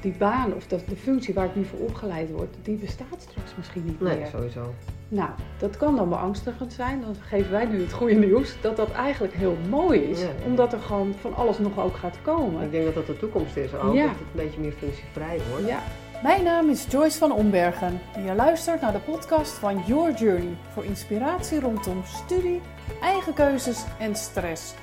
die baan of de functie waar ik nu voor opgeleid word, die bestaat straks misschien niet meer. Nee, sowieso. Nou, dat kan dan beangstigend zijn. Dan geven wij nu het goede nieuws dat dat eigenlijk heel mooi is. Ja. Omdat er gewoon van alles nog ook gaat komen. Ik denk dat dat de toekomst is ook, ja. Dat het een beetje meer functievrij wordt. Ja. Mijn naam is Joyce van Ombergen en je luistert naar de podcast van Your Journey voor inspiratie rondom studie, eigen keuzes en stress.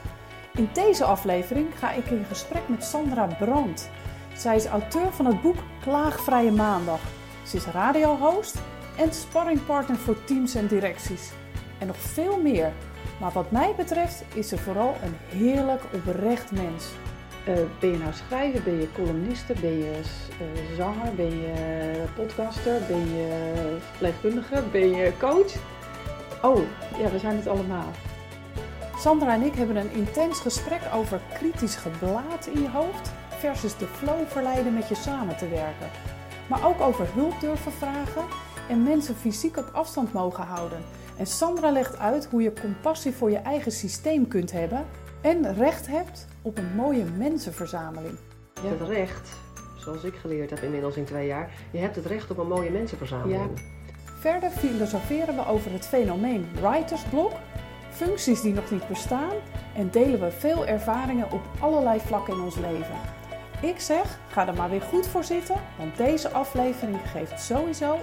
In deze aflevering ga ik in gesprek met Sandra Brandt. Zij is auteur van het boek Klaagvrije Maandag. Ze is radiohost en sparringpartner voor teams en directies. En nog veel meer. Maar wat mij betreft is ze vooral een heerlijk oprecht mens. Ben je nou schrijver, ben je columniste, ben je zanger, ben je podcaster, ben je verpleegkundige, ben je coach? Oh, ja, we zijn het allemaal. Sandra en ik hebben een intens gesprek over kritisch geblaat in je hoofd versus de flow verleiden met je samen te werken. Maar ook over hulp durven vragen en mensen fysiek op afstand mogen houden. En Sandra legt uit hoe je compassie voor je eigen systeem kunt hebben en recht hebt op een mooie mensenverzameling. Ja. Het recht, zoals ik geleerd heb inmiddels in 2 jaar, je hebt het recht op een mooie mensenverzameling. Ja. Verder filosoferen we over het fenomeen writersblok, functies die nog niet bestaan en delen we veel ervaringen op allerlei vlakken in ons leven. Ik zeg, ga er maar weer goed voor zitten, want deze aflevering geeft sowieso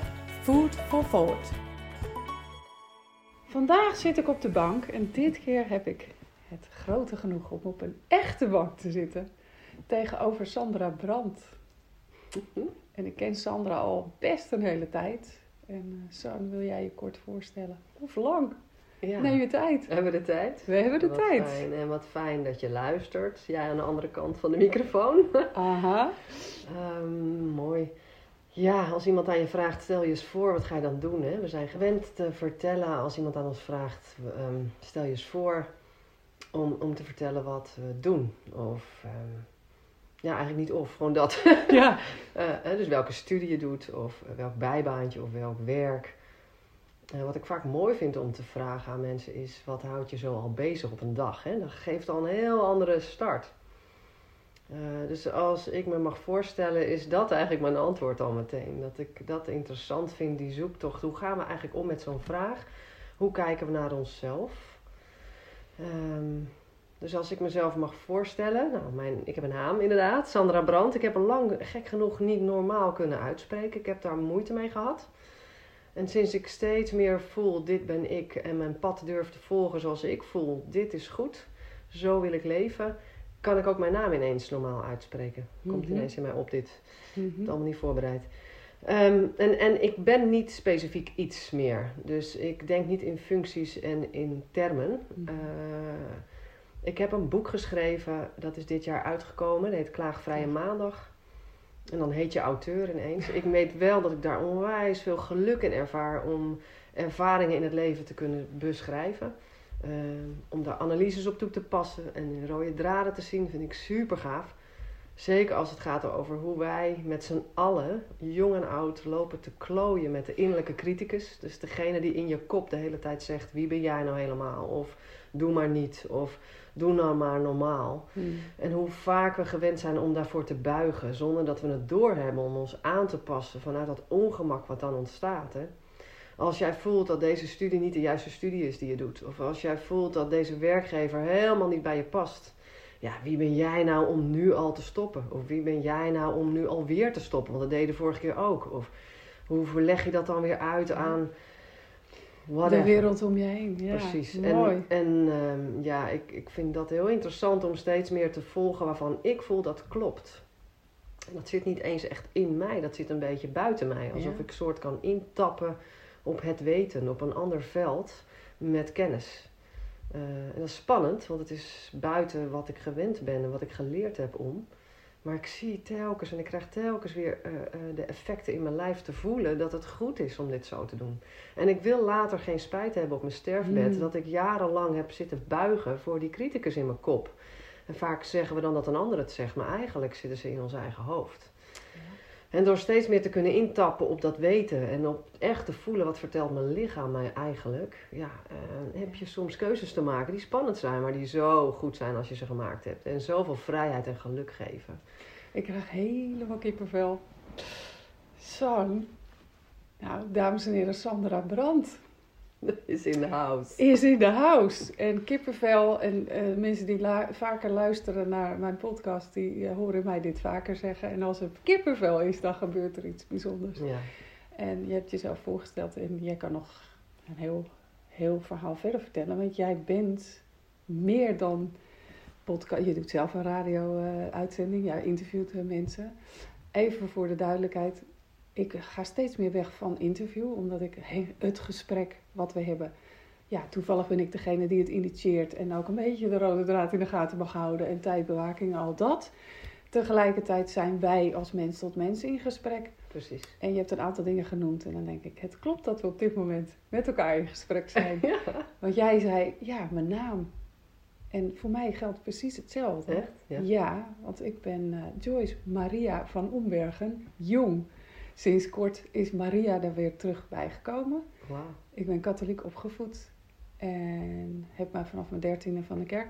food for thought. Vandaag zit ik op de bank en dit keer heb ik het grote genoeg om op een echte bank te zitten tegenover Sandra Brandt. En ik ken Sandra al best een hele tijd. En San, wil jij je kort voorstellen? Of lang? Ja. Neem je tijd. We hebben de tijd. We hebben de wat tijd. Fijn. En wat fijn dat je luistert. Jij aan de andere kant van de microfoon. Aha. Mooi. Ja, als iemand aan je vraagt, stel je eens voor, wat ga je dan doen? Hè? We zijn gewend te vertellen, als iemand aan ons vraagt, stel je eens voor om te vertellen wat we doen. Of, ja, eigenlijk niet of, gewoon dat. Ja. Dus welke studie je doet, of welk bijbaantje, of welk werk. Wat ik vaak mooi vind om te vragen aan mensen is, wat houdt je zo al bezig op een dag? Hè? Dat geeft al een heel andere start. Dus als ik me mag voorstellen, is dat eigenlijk mijn antwoord al meteen. Dat ik dat interessant vind, die zoektocht. Hoe gaan we eigenlijk om met zo'n vraag? Hoe kijken we naar onszelf? Dus als ik mezelf mag voorstellen, nou, ik heb een naam inderdaad, Sandra Brandt. Ik heb er lang, gek genoeg, niet normaal kunnen uitspreken. Ik heb daar moeite mee gehad. En sinds ik steeds meer voel, dit ben ik en mijn pad durf te volgen zoals ik voel, dit is goed, zo wil ik leven, kan ik ook mijn naam ineens normaal uitspreken. Komt ineens in mij op dit. Ik ben allemaal niet voorbereid. En ik ben niet specifiek iets meer. Dus ik denk niet in functies en in termen. Ik heb een boek geschreven, dat is dit jaar uitgekomen. Dat heet Klaagvrije Maandag. En dan heet je auteur ineens. Ik weet wel dat ik daar onwijs veel geluk in ervaar om ervaringen in het leven te kunnen beschrijven. Om daar analyses op toe te passen en rode draden te zien vind ik super gaaf. Zeker als het gaat over hoe wij met z'n allen, jong en oud, lopen te klooien met de innerlijke criticus. Dus degene die in je kop de hele tijd zegt, wie ben jij nou helemaal? Of doe maar niet, of doe nou maar normaal. En hoe vaak we gewend zijn om daarvoor te buigen, zonder dat we het doorhebben om ons aan te passen vanuit dat ongemak wat dan ontstaat. Hè? Als jij voelt dat deze studie niet de juiste studie is die je doet, of als jij voelt dat deze werkgever helemaal niet bij je past. Ja, wie ben jij nou om nu al te stoppen? Of wie ben jij nou om nu alweer te stoppen? Want dat deed de vorige keer ook. Of hoe verleg je dat dan weer uit aan whatever. De wereld om je heen. Ja, precies. Mooi. Ik vind dat heel interessant om steeds meer te volgen waarvan ik voel dat klopt. En dat zit niet eens echt in mij. Dat zit een beetje buiten mij. Alsof ik soort kan intappen op het weten, op een ander veld met kennis. En dat is spannend, want het is buiten wat ik gewend ben en wat ik geleerd heb om. Maar ik zie telkens en ik krijg telkens weer de effecten in mijn lijf te voelen dat het goed is om dit zo te doen. En ik wil later geen spijt hebben op mijn sterfbed dat ik jarenlang heb zitten buigen voor die criticus in mijn kop. En vaak zeggen we dan dat een ander het zegt, maar eigenlijk zitten ze in ons eigen hoofd. Ja. En door steeds meer te kunnen intappen op dat weten en op echt te voelen wat vertelt mijn lichaam mij eigenlijk, heb je soms keuzes te maken die spannend zijn, maar die zo goed zijn als je ze gemaakt hebt. En zoveel vrijheid en geluk geven. Ik krijg helemaal kippenvel. Zo. Nou, dames en heren, Sandra Brandt. Is in de house. Is in de house. En kippenvel. En mensen die vaker luisteren naar mijn podcast, die horen mij dit vaker zeggen. En als er kippenvel is, dan gebeurt er iets bijzonders. Ja. En je hebt jezelf voorgesteld en jij kan nog een heel verhaal verder vertellen. Want jij bent meer dan podcast. Je doet zelf een radio-uitzending. Jij interviewt mensen. Even voor de duidelijkheid. Ik ga steeds meer weg van interview, omdat ik het gesprek wat we hebben... Ja, toevallig ben ik degene die het initieert en ook een beetje de rode draad in de gaten mag houden en tijdbewaking, al dat. Tegelijkertijd zijn wij als mens tot mens in gesprek. Precies. En je hebt een aantal dingen genoemd en dan denk ik, het klopt dat we op dit moment met elkaar in gesprek zijn. Ja. Want jij zei, ja, mijn naam. En voor mij geldt precies hetzelfde. Echt? Ja. Ja, want ik ben Joyce Maria van Ombergen, jong. Sinds kort is Maria daar weer terug bijgekomen. Wow. Ik ben katholiek opgevoed en heb mij vanaf mijn 13e van de kerk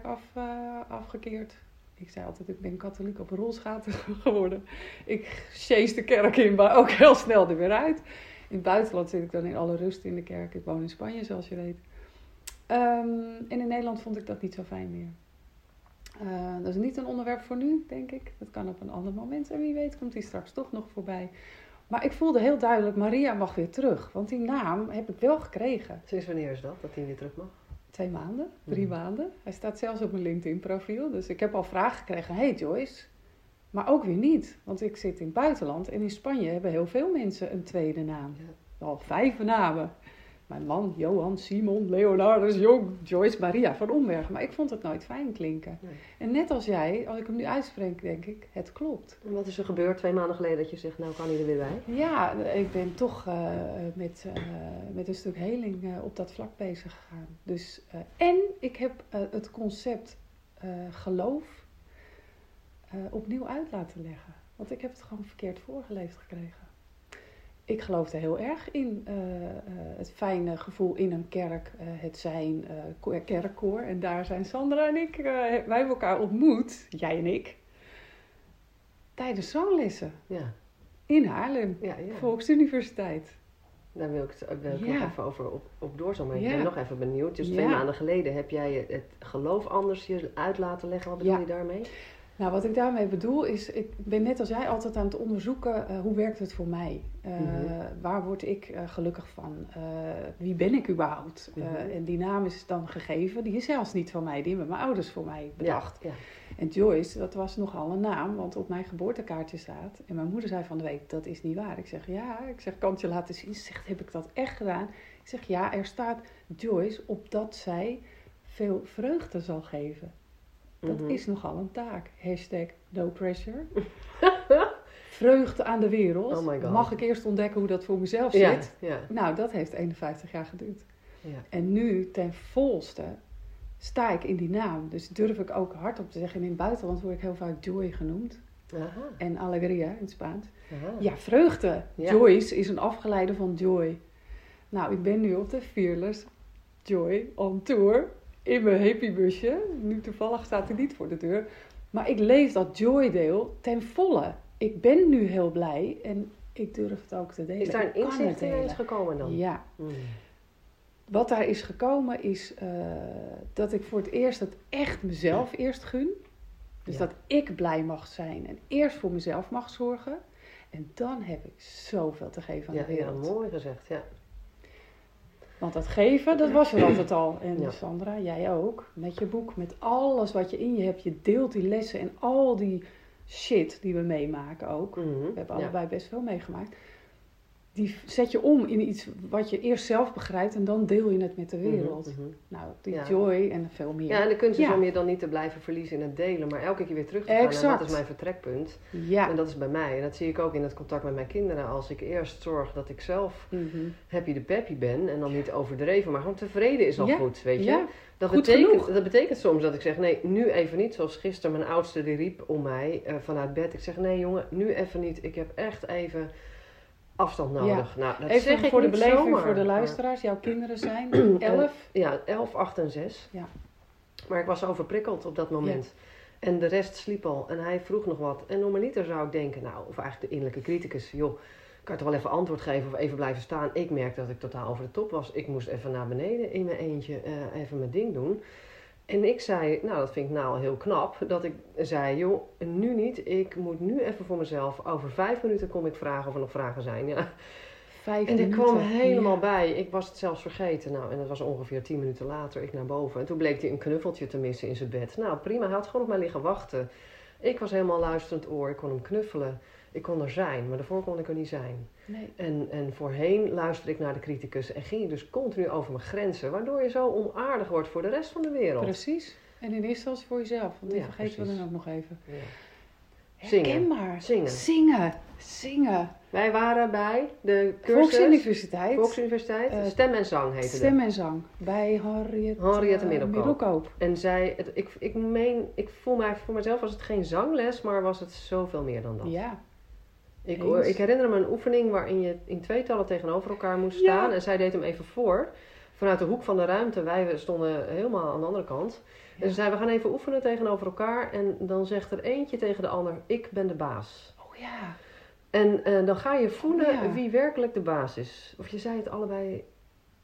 afgekeerd. Ik zei altijd, ik ben katholiek op rolschaten geworden. Ik chase de kerk in, maar ook heel snel er weer uit. In het buitenland zit ik dan in alle rust in de kerk. Ik woon in Spanje, zoals je weet. En in Nederland vond ik dat niet zo fijn meer. Dat is niet een onderwerp voor nu, denk ik. Dat kan op een ander moment. En wie weet komt die straks toch nog voorbij. Maar ik voelde heel duidelijk, Maria mag weer terug. Want die naam heb ik wel gekregen. Sinds wanneer is dat, dat hij weer terug mag? 2 maanden, 3 maanden. Hij staat zelfs op mijn LinkedIn profiel. Dus ik heb al vragen gekregen, hey Joyce. Maar ook weer niet. Want ik zit in het buitenland. En in Spanje hebben heel veel mensen een tweede naam. Ja. Al 5 namen. Mijn man, Johan, Simon, Leonardus, Jong, Joyce, Maria van Ombergen. Maar ik vond het nooit fijn klinken. Nee. En net als jij, als ik hem nu uitspreek, denk ik, het klopt. En wat is er gebeurd 2 maanden geleden dat je zegt, nou kan hij er weer bij? Ja, ik ben toch met een stuk heling op dat vlak bezig gegaan. Dus, en ik heb het concept geloof opnieuw uit laten leggen. Want ik heb het gewoon verkeerd voorgeleefd gekregen. Ik geloofde heel erg in het fijne gevoel in een kerk, het zijn kerkkoor. En daar zijn Sandra en ik, wij hebben elkaar ontmoet, jij en ik, tijdens zanglessen. Ja. In Haarlem, ja. Volksuniversiteit. Daar wil ik het nog even over op door zo, maar ik ben nog even benieuwd. Dus 2 maanden geleden heb jij het geloof anders je uit laten leggen. Wat bedoel je daarmee? Nou, wat ik daarmee bedoel is, ik ben net als jij altijd aan het onderzoeken, hoe werkt het voor mij? Waar word ik gelukkig van? Wie ben ik überhaupt? En die naam is dan gegeven, die is zelfs niet van mij, die hebben mijn ouders voor mij bedacht. Ja, ja. En Joyce, dat was nogal een naam, want op mijn geboortekaartje staat. En mijn moeder zei van de week, dat is niet waar. Ik zeg, kan het je laten zien? Ze zegt, heb ik dat echt gedaan? Ik zeg, ja, er staat Joyce opdat zij veel vreugde zal geven. Dat is nogal een taak. Hashtag no pressure. Vreugde aan de wereld. Oh, mag ik eerst ontdekken hoe dat voor mezelf zit? Ja, ja. Nou, dat heeft 51 jaar geduurd. Ja. En nu ten volste sta ik in die naam. Dus durf ik ook hardop te zeggen. En in het buitenland word ik heel vaak Joy genoemd. Aha. En Alegria in het Spaans. Aha. Ja, vreugde. Ja. Joyce is een afgeleide van Joy. Nou, ik ben nu op de Fearless Joy on Tour. In mijn happybusje. Nu toevallig staat hij niet voor de deur. Maar ik leef dat joy-deel ten volle. Ik ben nu heel blij en ik durf het ook te delen. Is daar een inzicht ineens gekomen dan? Ja. Wat daar is gekomen is dat ik voor het eerst het echt mezelf eerst gun. Dus dat ik blij mag zijn en eerst voor mezelf mag zorgen. En dan heb ik zoveel te geven aan de wereld. Ja, mooi gezegd, ja. Want dat geven, dat was er altijd al. En Sandra, jij ook. Met je boek, met alles wat je in je hebt. Je deelt die lessen en al die shit die we meemaken ook. We hebben allebei best veel meegemaakt. Die zet je om in iets wat je eerst zelf begrijpt. En dan deel je het met de wereld. Nou, die joy en veel meer. Ja, en de kunst is om je dan niet te blijven verliezen in het delen. Maar elke keer weer terug te gaan. Exact. En dat is mijn vertrekpunt. Ja. En dat is bij mij. En dat zie ik ook in het contact met mijn kinderen. Als ik eerst zorg dat ik zelf happy de peppy ben. En dan niet overdreven. Maar gewoon tevreden is al goed, weet je. Ja. Dat betekent soms dat ik zeg, nee, nu even niet. Zoals gisteren, mijn oudste die riep om mij vanuit bed. Ik zeg, nee jongen, nu even niet. Ik heb echt even... afstand nodig. Ja. Nou, dat even zeg voor ik de beleving zomaar. Voor de luisteraars. Jouw kinderen zijn 11? 11, 8 en 6. Ja. Maar ik was overprikkeld op dat moment. Ja. En de rest sliep al en hij vroeg nog wat. En normaliter zou ik denken, nou, of eigenlijk de innerlijke criticus, joh, kan je toch wel even antwoord geven of even blijven staan. Ik merkte dat ik totaal over de top was. Ik moest even naar beneden in mijn eentje, even mijn ding doen. En ik zei, nou, dat vind ik nou heel knap, dat ik zei, joh, nu niet. Ik moet nu even voor mezelf, over 5 minuten kom ik vragen of er nog vragen zijn. Ja. 5 minuten. En er kwam helemaal bij. Ik was het zelfs vergeten. Nou, en dat was ongeveer 10 minuten later, ik naar boven. En toen bleek hij een knuffeltje te missen in zijn bed. Nou, prima, hij had gewoon op mij liggen wachten. Ik was helemaal luisterend oor, ik kon hem knuffelen. Ik kon er zijn, maar daarvoor kon ik er niet zijn. Nee. En voorheen luisterde ik naar de criticus en ging je dus continu over mijn grenzen. Waardoor je zo onaardig wordt voor de rest van de wereld. Precies. En in eerste instantie voor jezelf. Want die vergeten we dan ook nog even. Ja. Herkenbaar. Zingen. Wij waren bij de cursus. Volksuniversiteit. Stem en Zang heette het. Stem en Zang. Bij Henriëtte Middelkoop. En zij, ik voel mij voor mezelf was het geen zangles, maar was het zoveel meer dan dat. Ja. Ik herinner me een oefening waarin je in tweetallen tegenover elkaar moest staan. Ja. En zij deed hem even voor. Vanuit de hoek van de ruimte. Wij stonden helemaal aan de andere kant. Ja. En ze zei, we gaan even oefenen tegenover elkaar. En dan zegt er eentje tegen de ander, ik ben de baas. Oh ja. En dan ga je voelen wie werkelijk de baas is. Of je zei het allebei.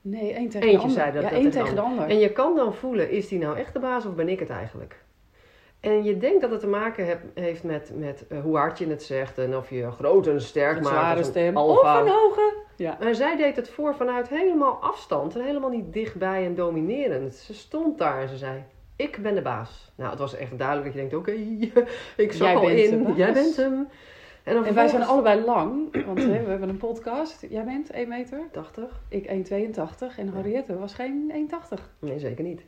Nee, één tegen de ander. Zei dat één tegen de ander. En je kan dan voelen, is die nou echt de baas of ben ik het eigenlijk? En je denkt dat het te maken heeft met hoe hard je het zegt. En of je groot en sterk maakt. Een zware stem. Of een hoge. Ja. En zij deed het voor vanuit helemaal afstand. En helemaal niet dichtbij en dominerend. Ze stond daar en ze zei, ik ben de baas. Nou, het was echt duidelijk dat je denkt, oké, ik zag al in. Jij bent hem. En wij zijn allebei lang, want we hebben een podcast. Jij bent 1 meter? 80. Ik 1,82. En Henriëtte was geen 1,80. Nee, zeker niet.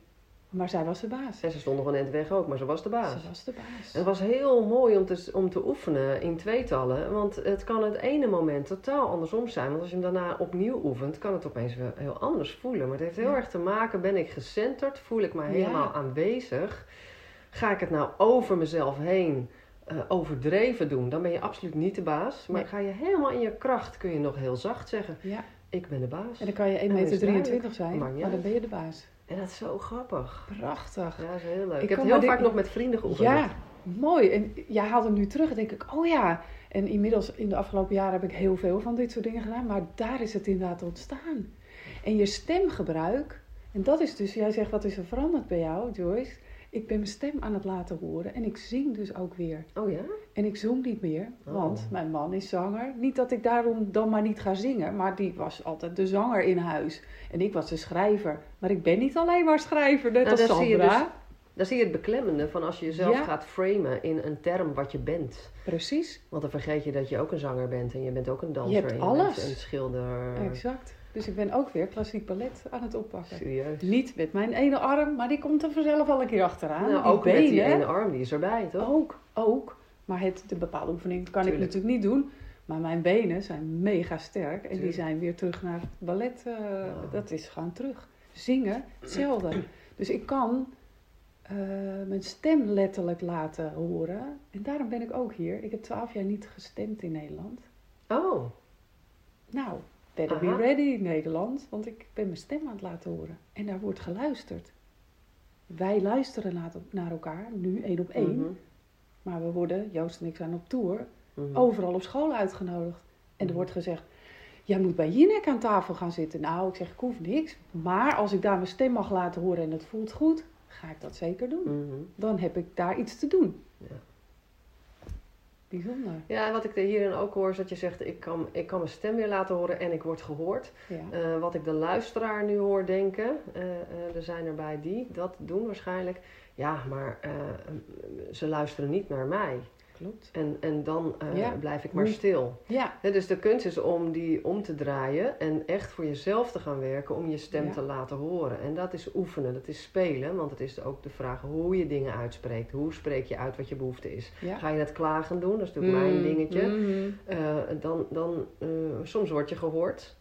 Maar zij was de baas. En ze stond nog een eind weg ook, maar ze was de baas. En het was heel mooi om te oefenen in tweetallen. Want het kan het ene moment totaal andersom zijn. Want als je hem daarna opnieuw oefent, kan het opeens wel heel anders voelen. Maar het heeft heel erg te maken, ben ik gecenterd? Voel ik me helemaal aanwezig? Ga ik het nou over mezelf heen overdreven doen? Dan ben je absoluut niet de baas. Maar ga je helemaal in je kracht, kun je nog heel zacht zeggen, ik ben de baas. En dan kan je 1,23 meter zijn, maar dan ben je de baas. En dat is zo grappig. Prachtig. Ja, dat is heel leuk. Ik heb het heel vaak nog met vrienden geoefend. Ja, mooi. En jij haalt hem nu terug en denk ik, oh ja. En inmiddels in de afgelopen jaren heb ik heel veel van dit soort dingen gedaan. Maar daar is het inderdaad ontstaan. En je stemgebruik, en dat is dus, jij zegt, wat is er veranderd bij jou, Joyce? Ik ben mijn stem aan het laten horen en ik zing dus ook weer. Oh ja? En ik zong niet meer, want mijn man is zanger. Niet dat ik daarom dan maar niet ga zingen, maar die was altijd de zanger in huis. En ik was de schrijver. Maar ik ben niet alleen maar schrijver, net als Sandra. Daar zie je het beklemmende van als je jezelf gaat framen in een term wat je bent. Precies. Want dan vergeet je dat je ook een zanger bent en je bent ook een danser. Je hebt alles. En een schilder. Exact. Dus ik ben ook weer klassiek ballet aan het oppakken. Serieus? Niet met mijn ene arm, maar die komt er vanzelf al een keer achteraan. Nou, ook benen, met die ene arm, die is erbij, toch? Ook. Maar de bepaalde oefening kan ik natuurlijk niet doen. Maar mijn benen zijn mega sterk. En die zijn weer terug naar het ballet. Dat is gewoon terug. Zingen, hetzelfde. Dus ik kan mijn stem letterlijk laten horen. En daarom ben ik ook hier. Ik heb 12 jaar niet gestemd in Nederland. Oh. Nou... Better be ready, Nederland. Want ik ben mijn stem aan het laten horen. En daar wordt geluisterd. Wij luisteren naar elkaar. Nu 1 op 1. Mm-hmm. Maar we worden, Joost en ik zijn op tour. Mm-hmm. Overal op school uitgenodigd. En er wordt gezegd. Jij moet bij Jinek aan tafel gaan zitten. Nou, ik zeg, ik hoef niks. Maar als ik daar mijn stem mag laten horen en het voelt goed. Ga ik dat zeker doen. Mm-hmm. Dan heb ik daar iets te doen. Ja. Bijzonder. Ja, en wat ik hierin ook hoor is dat je zegt, ik kan mijn stem weer laten horen en ik word gehoord. Ja. Wat ik de luisteraar nu hoor denken, er zijn erbij die dat doen waarschijnlijk. Ja, maar ze luisteren niet naar mij. Klopt. En dan blijf ik maar stil. Ja. Dus de kunst is om die om te draaien en echt voor jezelf te gaan werken om je stem te laten horen. En dat is oefenen, dat is spelen. Want het is ook de vraag hoe je dingen uitspreekt. Hoe spreek je uit wat je behoefte is? Ja. Ga je het klagen doen? Dat is natuurlijk mijn dingetje. Mm-hmm. Dan soms word je gehoord.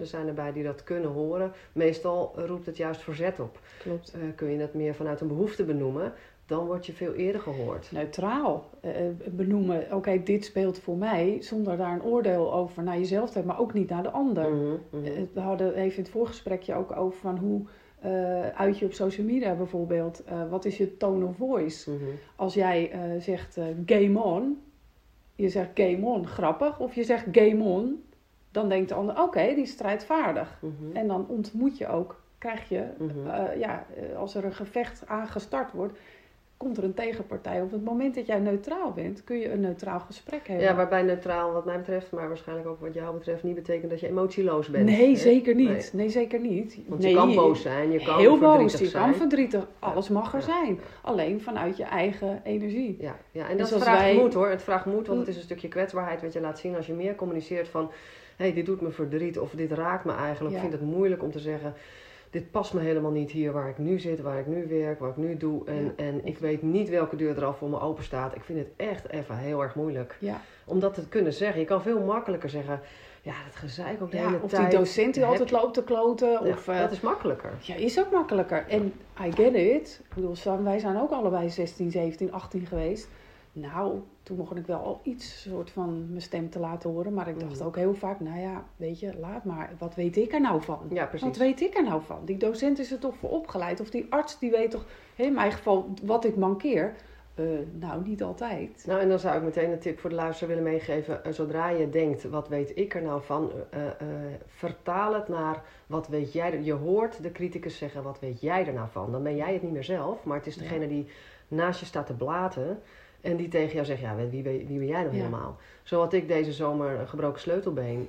Er zijn erbij die dat kunnen horen. Meestal roept het juist verzet op. Klopt. Kun je dat meer vanuit een behoefte benoemen? Dan word je veel eerder gehoord. Neutraal benoemen. Oké, dit speelt voor mij. Zonder daar een oordeel over naar jezelf te hebben. Maar ook niet naar de ander. Mm-hmm. We hadden even in het voorgesprekje ook over van hoe uit je op social media bijvoorbeeld. Wat is je tone of voice? Mm-hmm. Als jij zegt game on. Je zegt game on, grappig. Of je zegt game on. Dan denkt de ander, oké, die is strijdvaardig. Mm-hmm. En dan ontmoet je ook. Krijg je, mm-hmm. Als er een gevecht aangestart wordt, komt er een tegenpartij. Op het moment dat jij neutraal bent, kun je een neutraal gesprek hebben. Ja, waarbij neutraal wat mij betreft, maar waarschijnlijk ook wat jou betreft, niet betekent dat je emotieloos bent. Nee, hè? Zeker niet. Nee, zeker niet. Want je kan boos zijn, je kan heel verdrietig boos, zijn. Je kan verdrietig, alles mag er zijn. Alleen vanuit je eigen energie. Ja. En dus dat vraagt moed hoor. Het vraagt moed, want het is een stukje kwetsbaarheid wat je laat zien als je meer communiceert van, hé, dit doet me verdriet of dit raakt me eigenlijk. Ik vind het moeilijk om te zeggen, dit past me helemaal niet hier waar ik nu zit, waar ik nu werk, wat ik nu doe. En ik weet niet welke deur er al voor me open staat. Ik vind het echt even heel erg moeilijk. Ja. Om dat te kunnen zeggen. Je kan veel makkelijker zeggen, ja, dat gezeik ook de hele tijd. Of die docent die altijd loopt te kloten. Ja, of, dat is makkelijker. Ja, is ook makkelijker. En I get it. Ik bedoel, Sam, wij zijn ook allebei 16, 17, 18 geweest. Nou, toen mocht ik wel al iets soort van mijn stem te laten horen. Maar ik dacht ook heel vaak, nou ja, weet je, laat maar. Wat weet ik er nou van? Ja, precies. Wat weet ik er nou van? Die docent is er toch voor opgeleid. Of die arts, die weet toch, in mijn geval, wat ik mankeer. Nou, niet altijd. Nou, en dan zou ik meteen een tip voor de luisteraar willen meegeven. Zodra je denkt, wat weet ik er nou van? Vertaal het naar, wat weet jij er? Je hoort de criticus zeggen, wat weet jij er nou van? Dan ben jij het niet meer zelf. Maar het is degene die naast je staat te blaten. En die tegen jou zegt, ja, wie ben jij nou helemaal? Zo had ik deze zomer een gebroken sleutelbeen.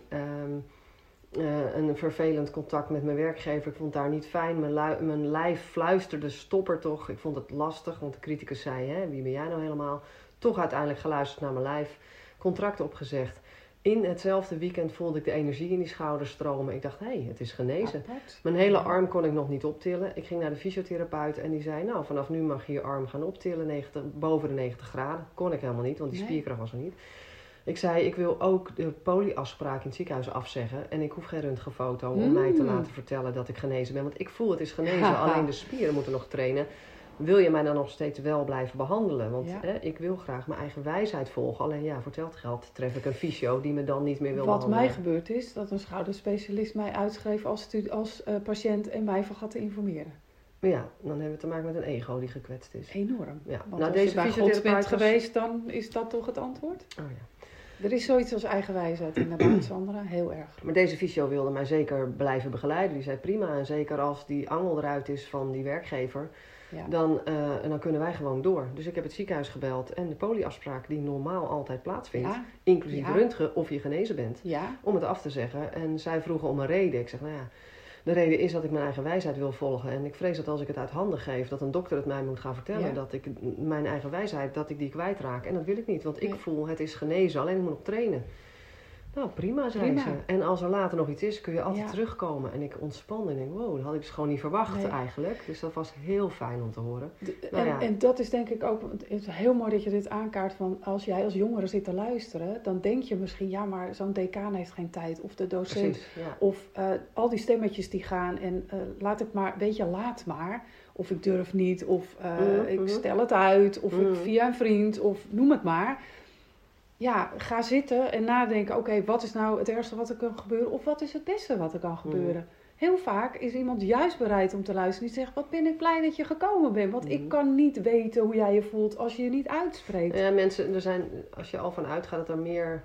Een vervelend contact met mijn werkgever. Ik vond het daar niet fijn. Mijn lijf fluisterde, stop er toch. Ik vond het lastig, want de criticus zei, hè, wie ben jij nou helemaal? Toch uiteindelijk geluisterd naar mijn lijf. Contract opgezegd. In hetzelfde weekend voelde ik de energie in die schouders stromen. Ik dacht, hé, het is genezen. Mijn hele arm kon ik nog niet optillen. Ik ging naar de fysiotherapeut en die zei, nou, vanaf nu mag je je arm gaan optillen, boven de 90 graden. Kon ik helemaal niet, want die spierkracht was er niet. Ik zei, ik wil ook de polieafspraak in het ziekenhuis afzeggen. En ik hoef geen röntgenfoto om mij te laten vertellen dat ik genezen ben. Want ik voel, het is genezen, alleen de spieren moeten nog trainen. Wil je mij dan nog steeds wel blijven behandelen? Want ik wil graag mijn eigen wijsheid volgen. Alleen ja, voor het geld tref ik een fysio die me dan niet meer wil behandelen. Wat mij gebeurd is, dat een schouderspecialist mij uitschreef als patiënt en mij vergat te informeren. Ja, dan hebben we te maken met een ego die gekwetst is. Enorm. Ja. Want nou, als deze je bij God bent geweest, dan is dat toch het antwoord? Oh ja. Er is zoiets als eigen wijsheid inderdaad, Sandra. Heel erg. Maar deze fysio wilde mij zeker blijven begeleiden. Die zei prima. En zeker als die angel eruit is van die werkgever, dan kunnen wij gewoon door. Dus ik heb het ziekenhuis gebeld en de polieafspraak die normaal altijd plaatsvindt, inclusief röntgen of je genezen bent, om het af te zeggen. En zij vroegen om een reden. Ik zeg, nou ja, de reden is dat ik mijn eigen wijsheid wil volgen. En ik vrees dat als ik het uit handen geef, dat een dokter het mij moet gaan vertellen. Ja. Dat ik mijn eigen wijsheid, dat ik die kwijtraak. En dat wil ik niet, want ik voel het is genezen, alleen ik moet nog trainen. Nou, prima, zei ze. En als er later nog iets is, kun je altijd terugkomen. En ik ontspan en denk, wow, dat had ik dus gewoon niet verwacht eigenlijk. Dus dat was heel fijn om te horen. En dat is denk ik ook, het is heel mooi dat je dit aankaart van, als jij als jongere zit te luisteren, dan denk je misschien, ja, maar zo'n decaan heeft geen tijd. Of de docent. Precies, Of al die stemmetjes die gaan en laat maar. Of ik durf niet, of ik stel het uit, of ik via een vriend, of noem het maar. Ja, ga zitten en nadenken, oké, wat is nou het ergste wat er kan gebeuren? Of wat is het beste wat er kan gebeuren? Heel vaak is iemand juist bereid om te luisteren. Die zegt, wat ben ik blij dat je gekomen bent. Want ik kan niet weten hoe jij je voelt als je je niet uitspreekt. Ja, mensen, als je al van uitgaat dat er meer,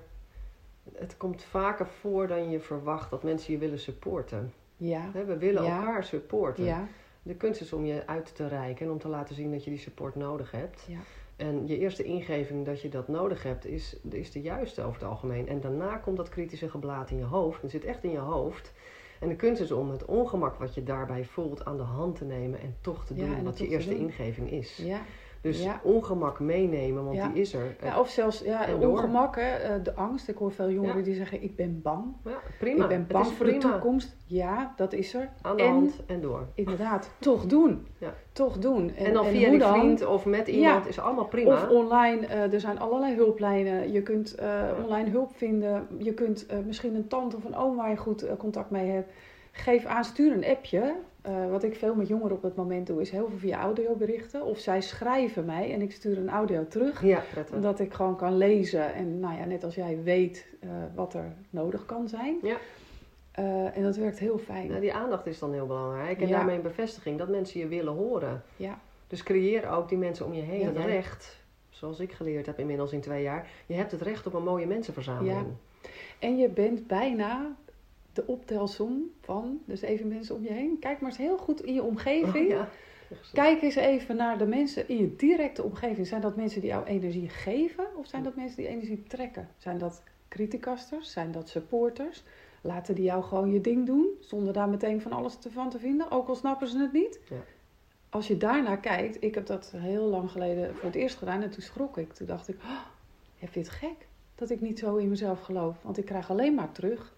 het komt vaker voor dan je verwacht dat mensen je willen supporten. Ja. We willen elkaar supporten. Ja. De kunst is om je uit te reiken en om te laten zien dat je die support nodig hebt. Ja. En je eerste ingeving dat je dat nodig hebt, is de juiste over het algemeen. En daarna komt dat kritische geblaat in je hoofd. Het zit echt in je hoofd. En de kunst is om het ongemak wat je daarbij voelt aan de hand te nemen en toch te doen wat je eerste ingeving is. Ja. Dus ongemak meenemen, want die is er. Ja, of zelfs ongemak, hè, de angst. Ik hoor veel jongeren die zeggen, ik ben bang. Ja, prima. Ik ben bang voor de toekomst. Ja, dat is er. Aan de hand en door. Inderdaad, toch doen. Ja. Toch doen. En dan via een vriend of met iemand is allemaal prima. Of online, er zijn allerlei hulplijnen. Je kunt online hulp vinden. Je kunt misschien een tante of een oom waar je goed contact mee hebt. Geef aan, stuur een appje. Wat ik veel met jongeren op het moment doe, is heel veel via audioberichten. Of zij schrijven mij en ik stuur een audio terug. Ja, prettig. Omdat ik gewoon kan lezen. En nou ja, net als jij weet wat er nodig kan zijn. Ja. En dat werkt heel fijn. Nou, die aandacht is dan heel belangrijk. En daarmee een bevestiging dat mensen je willen horen. Ja. Dus creëer ook die mensen om je heen het recht. Zoals ik geleerd heb inmiddels in 2 jaar. Je hebt het recht op een mooie mensenverzameling. Ja. En je bent bijna de optelsom van, dus even mensen om je heen. Kijk maar eens heel goed in je omgeving. Oh, ja. Kijk eens even naar de mensen in je directe omgeving. Zijn dat mensen die jou energie geven? Of zijn dat mensen die energie trekken? Zijn dat criticasters? Zijn dat supporters? Laten die jou gewoon je ding doen. Zonder daar meteen van alles van te vinden. Ook al snappen ze het niet. Ja. Als je daarnaar kijkt. Ik heb dat heel lang geleden voor het eerst gedaan. En toen schrok ik. Toen dacht ik. Oh, je vindt het gek dat ik niet zo in mezelf geloof. Want ik krijg alleen maar terug.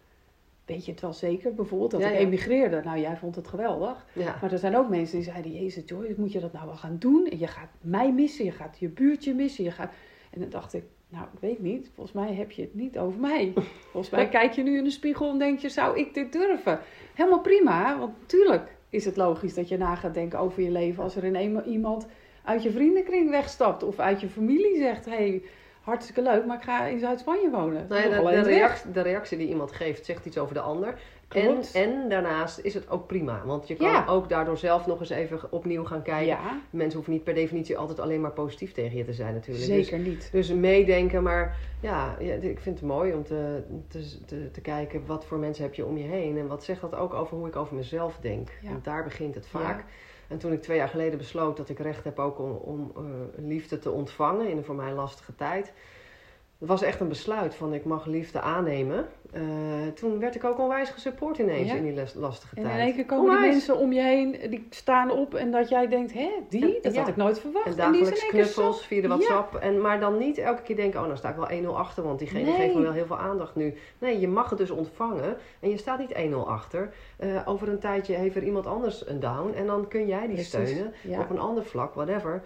Weet je het wel zeker? Bijvoorbeeld dat ik emigreerde. Nou, jij vond het geweldig. Ja. Maar er zijn ook mensen die zeiden. Jezus Joyce, moet je dat nou wel gaan doen? En je gaat mij missen. Je gaat je buurtje missen. En dan dacht ik. Nou, ik weet niet. Volgens mij heb je het niet over mij. Volgens mij kijk je nu in de spiegel en denk je, zou ik dit durven? Helemaal prima, want natuurlijk is het logisch dat je na gaat denken over je leven. Als er in iemand uit je vriendenkring wegstapt of uit je familie zegt, hey, hartstikke leuk, maar ik ga in Zuid-Spanje wonen. Nou ja, de reactie die iemand geeft zegt iets over de ander. En daarnaast is het ook prima. Want je kan ook daardoor zelf nog eens even opnieuw gaan kijken. Ja. Mensen hoeven niet per definitie altijd alleen maar positief tegen je te zijn natuurlijk. Zeker dus, niet. Dus meedenken. Maar ja, ik vind het mooi om te kijken wat voor mensen heb je om je heen. En wat zegt dat ook over hoe ik over mezelf denk. Ja. Want daar begint het vaak. Ja. En toen ik 2 jaar geleden besloot dat ik recht heb ook om liefde te ontvangen in een voor mij lastige tijd. Het was echt een besluit van ik mag liefde aannemen. Toen werd ik ook onwijs gesupport ineens in die lastige tijd. En in één keer komen die mensen om je heen, die staan op en dat jij denkt, hè, dat had ik nooit verwacht. En dagelijks knuffels via de WhatsApp. En, maar dan niet elke keer denken, oh, nou sta ik wel 1-0 achter, want diegene geeft me wel heel veel aandacht nu. Nee, je mag het dus ontvangen en je staat niet 1-0 achter. Over een tijdje heeft er iemand anders een down en dan kun jij die steunen op een ander vlak, whatever.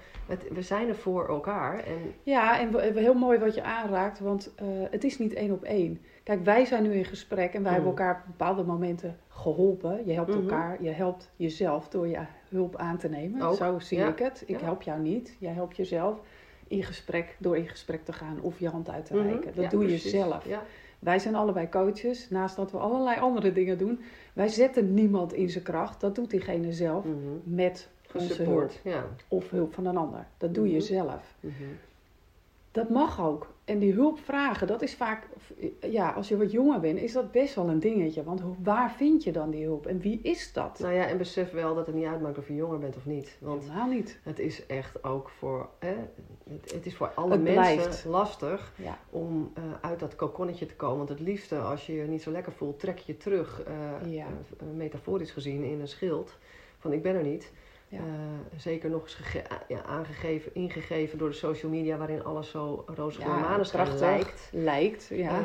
We zijn er voor elkaar. En... Ja, en heel mooi wat je aanraakt. Want het is niet 1 op 1. Kijk, wij zijn nu in gesprek en wij hebben elkaar op bepaalde momenten geholpen. Je helpt elkaar, je helpt jezelf door je hulp aan te nemen. Ook. Zo zie ik het. Ik help jou niet. Jij helpt jezelf in gesprek door in gesprek te gaan of je hand uit te reiken. Dat doe je zelf. Ja. Wij zijn allebei coaches. Naast dat we allerlei andere dingen doen. Wij zetten niemand in zijn kracht. Dat doet diegene zelf met onze hulp. Ja. Of hulp van een ander. Dat doe je zelf. Dat mag ook. En die hulp vragen, dat is vaak, ja, als je wat jonger bent, is dat best wel een dingetje. Want waar vind je dan die hulp? En wie is dat? Nou ja, en besef wel dat het niet uitmaakt of je jonger bent of niet. Want helemaal niet. Het is echt ook voor, het is voor alle mensen lastig om uit dat kokonnetje te komen. Want het liefste, als je je niet zo lekker voelt, trek je terug, metaforisch gezien, in een schild. Van ik ben er niet. Ja. Zeker nog eens ingegeven door de social media, waarin alles zo roze geur maneschijn lijkt. Ja.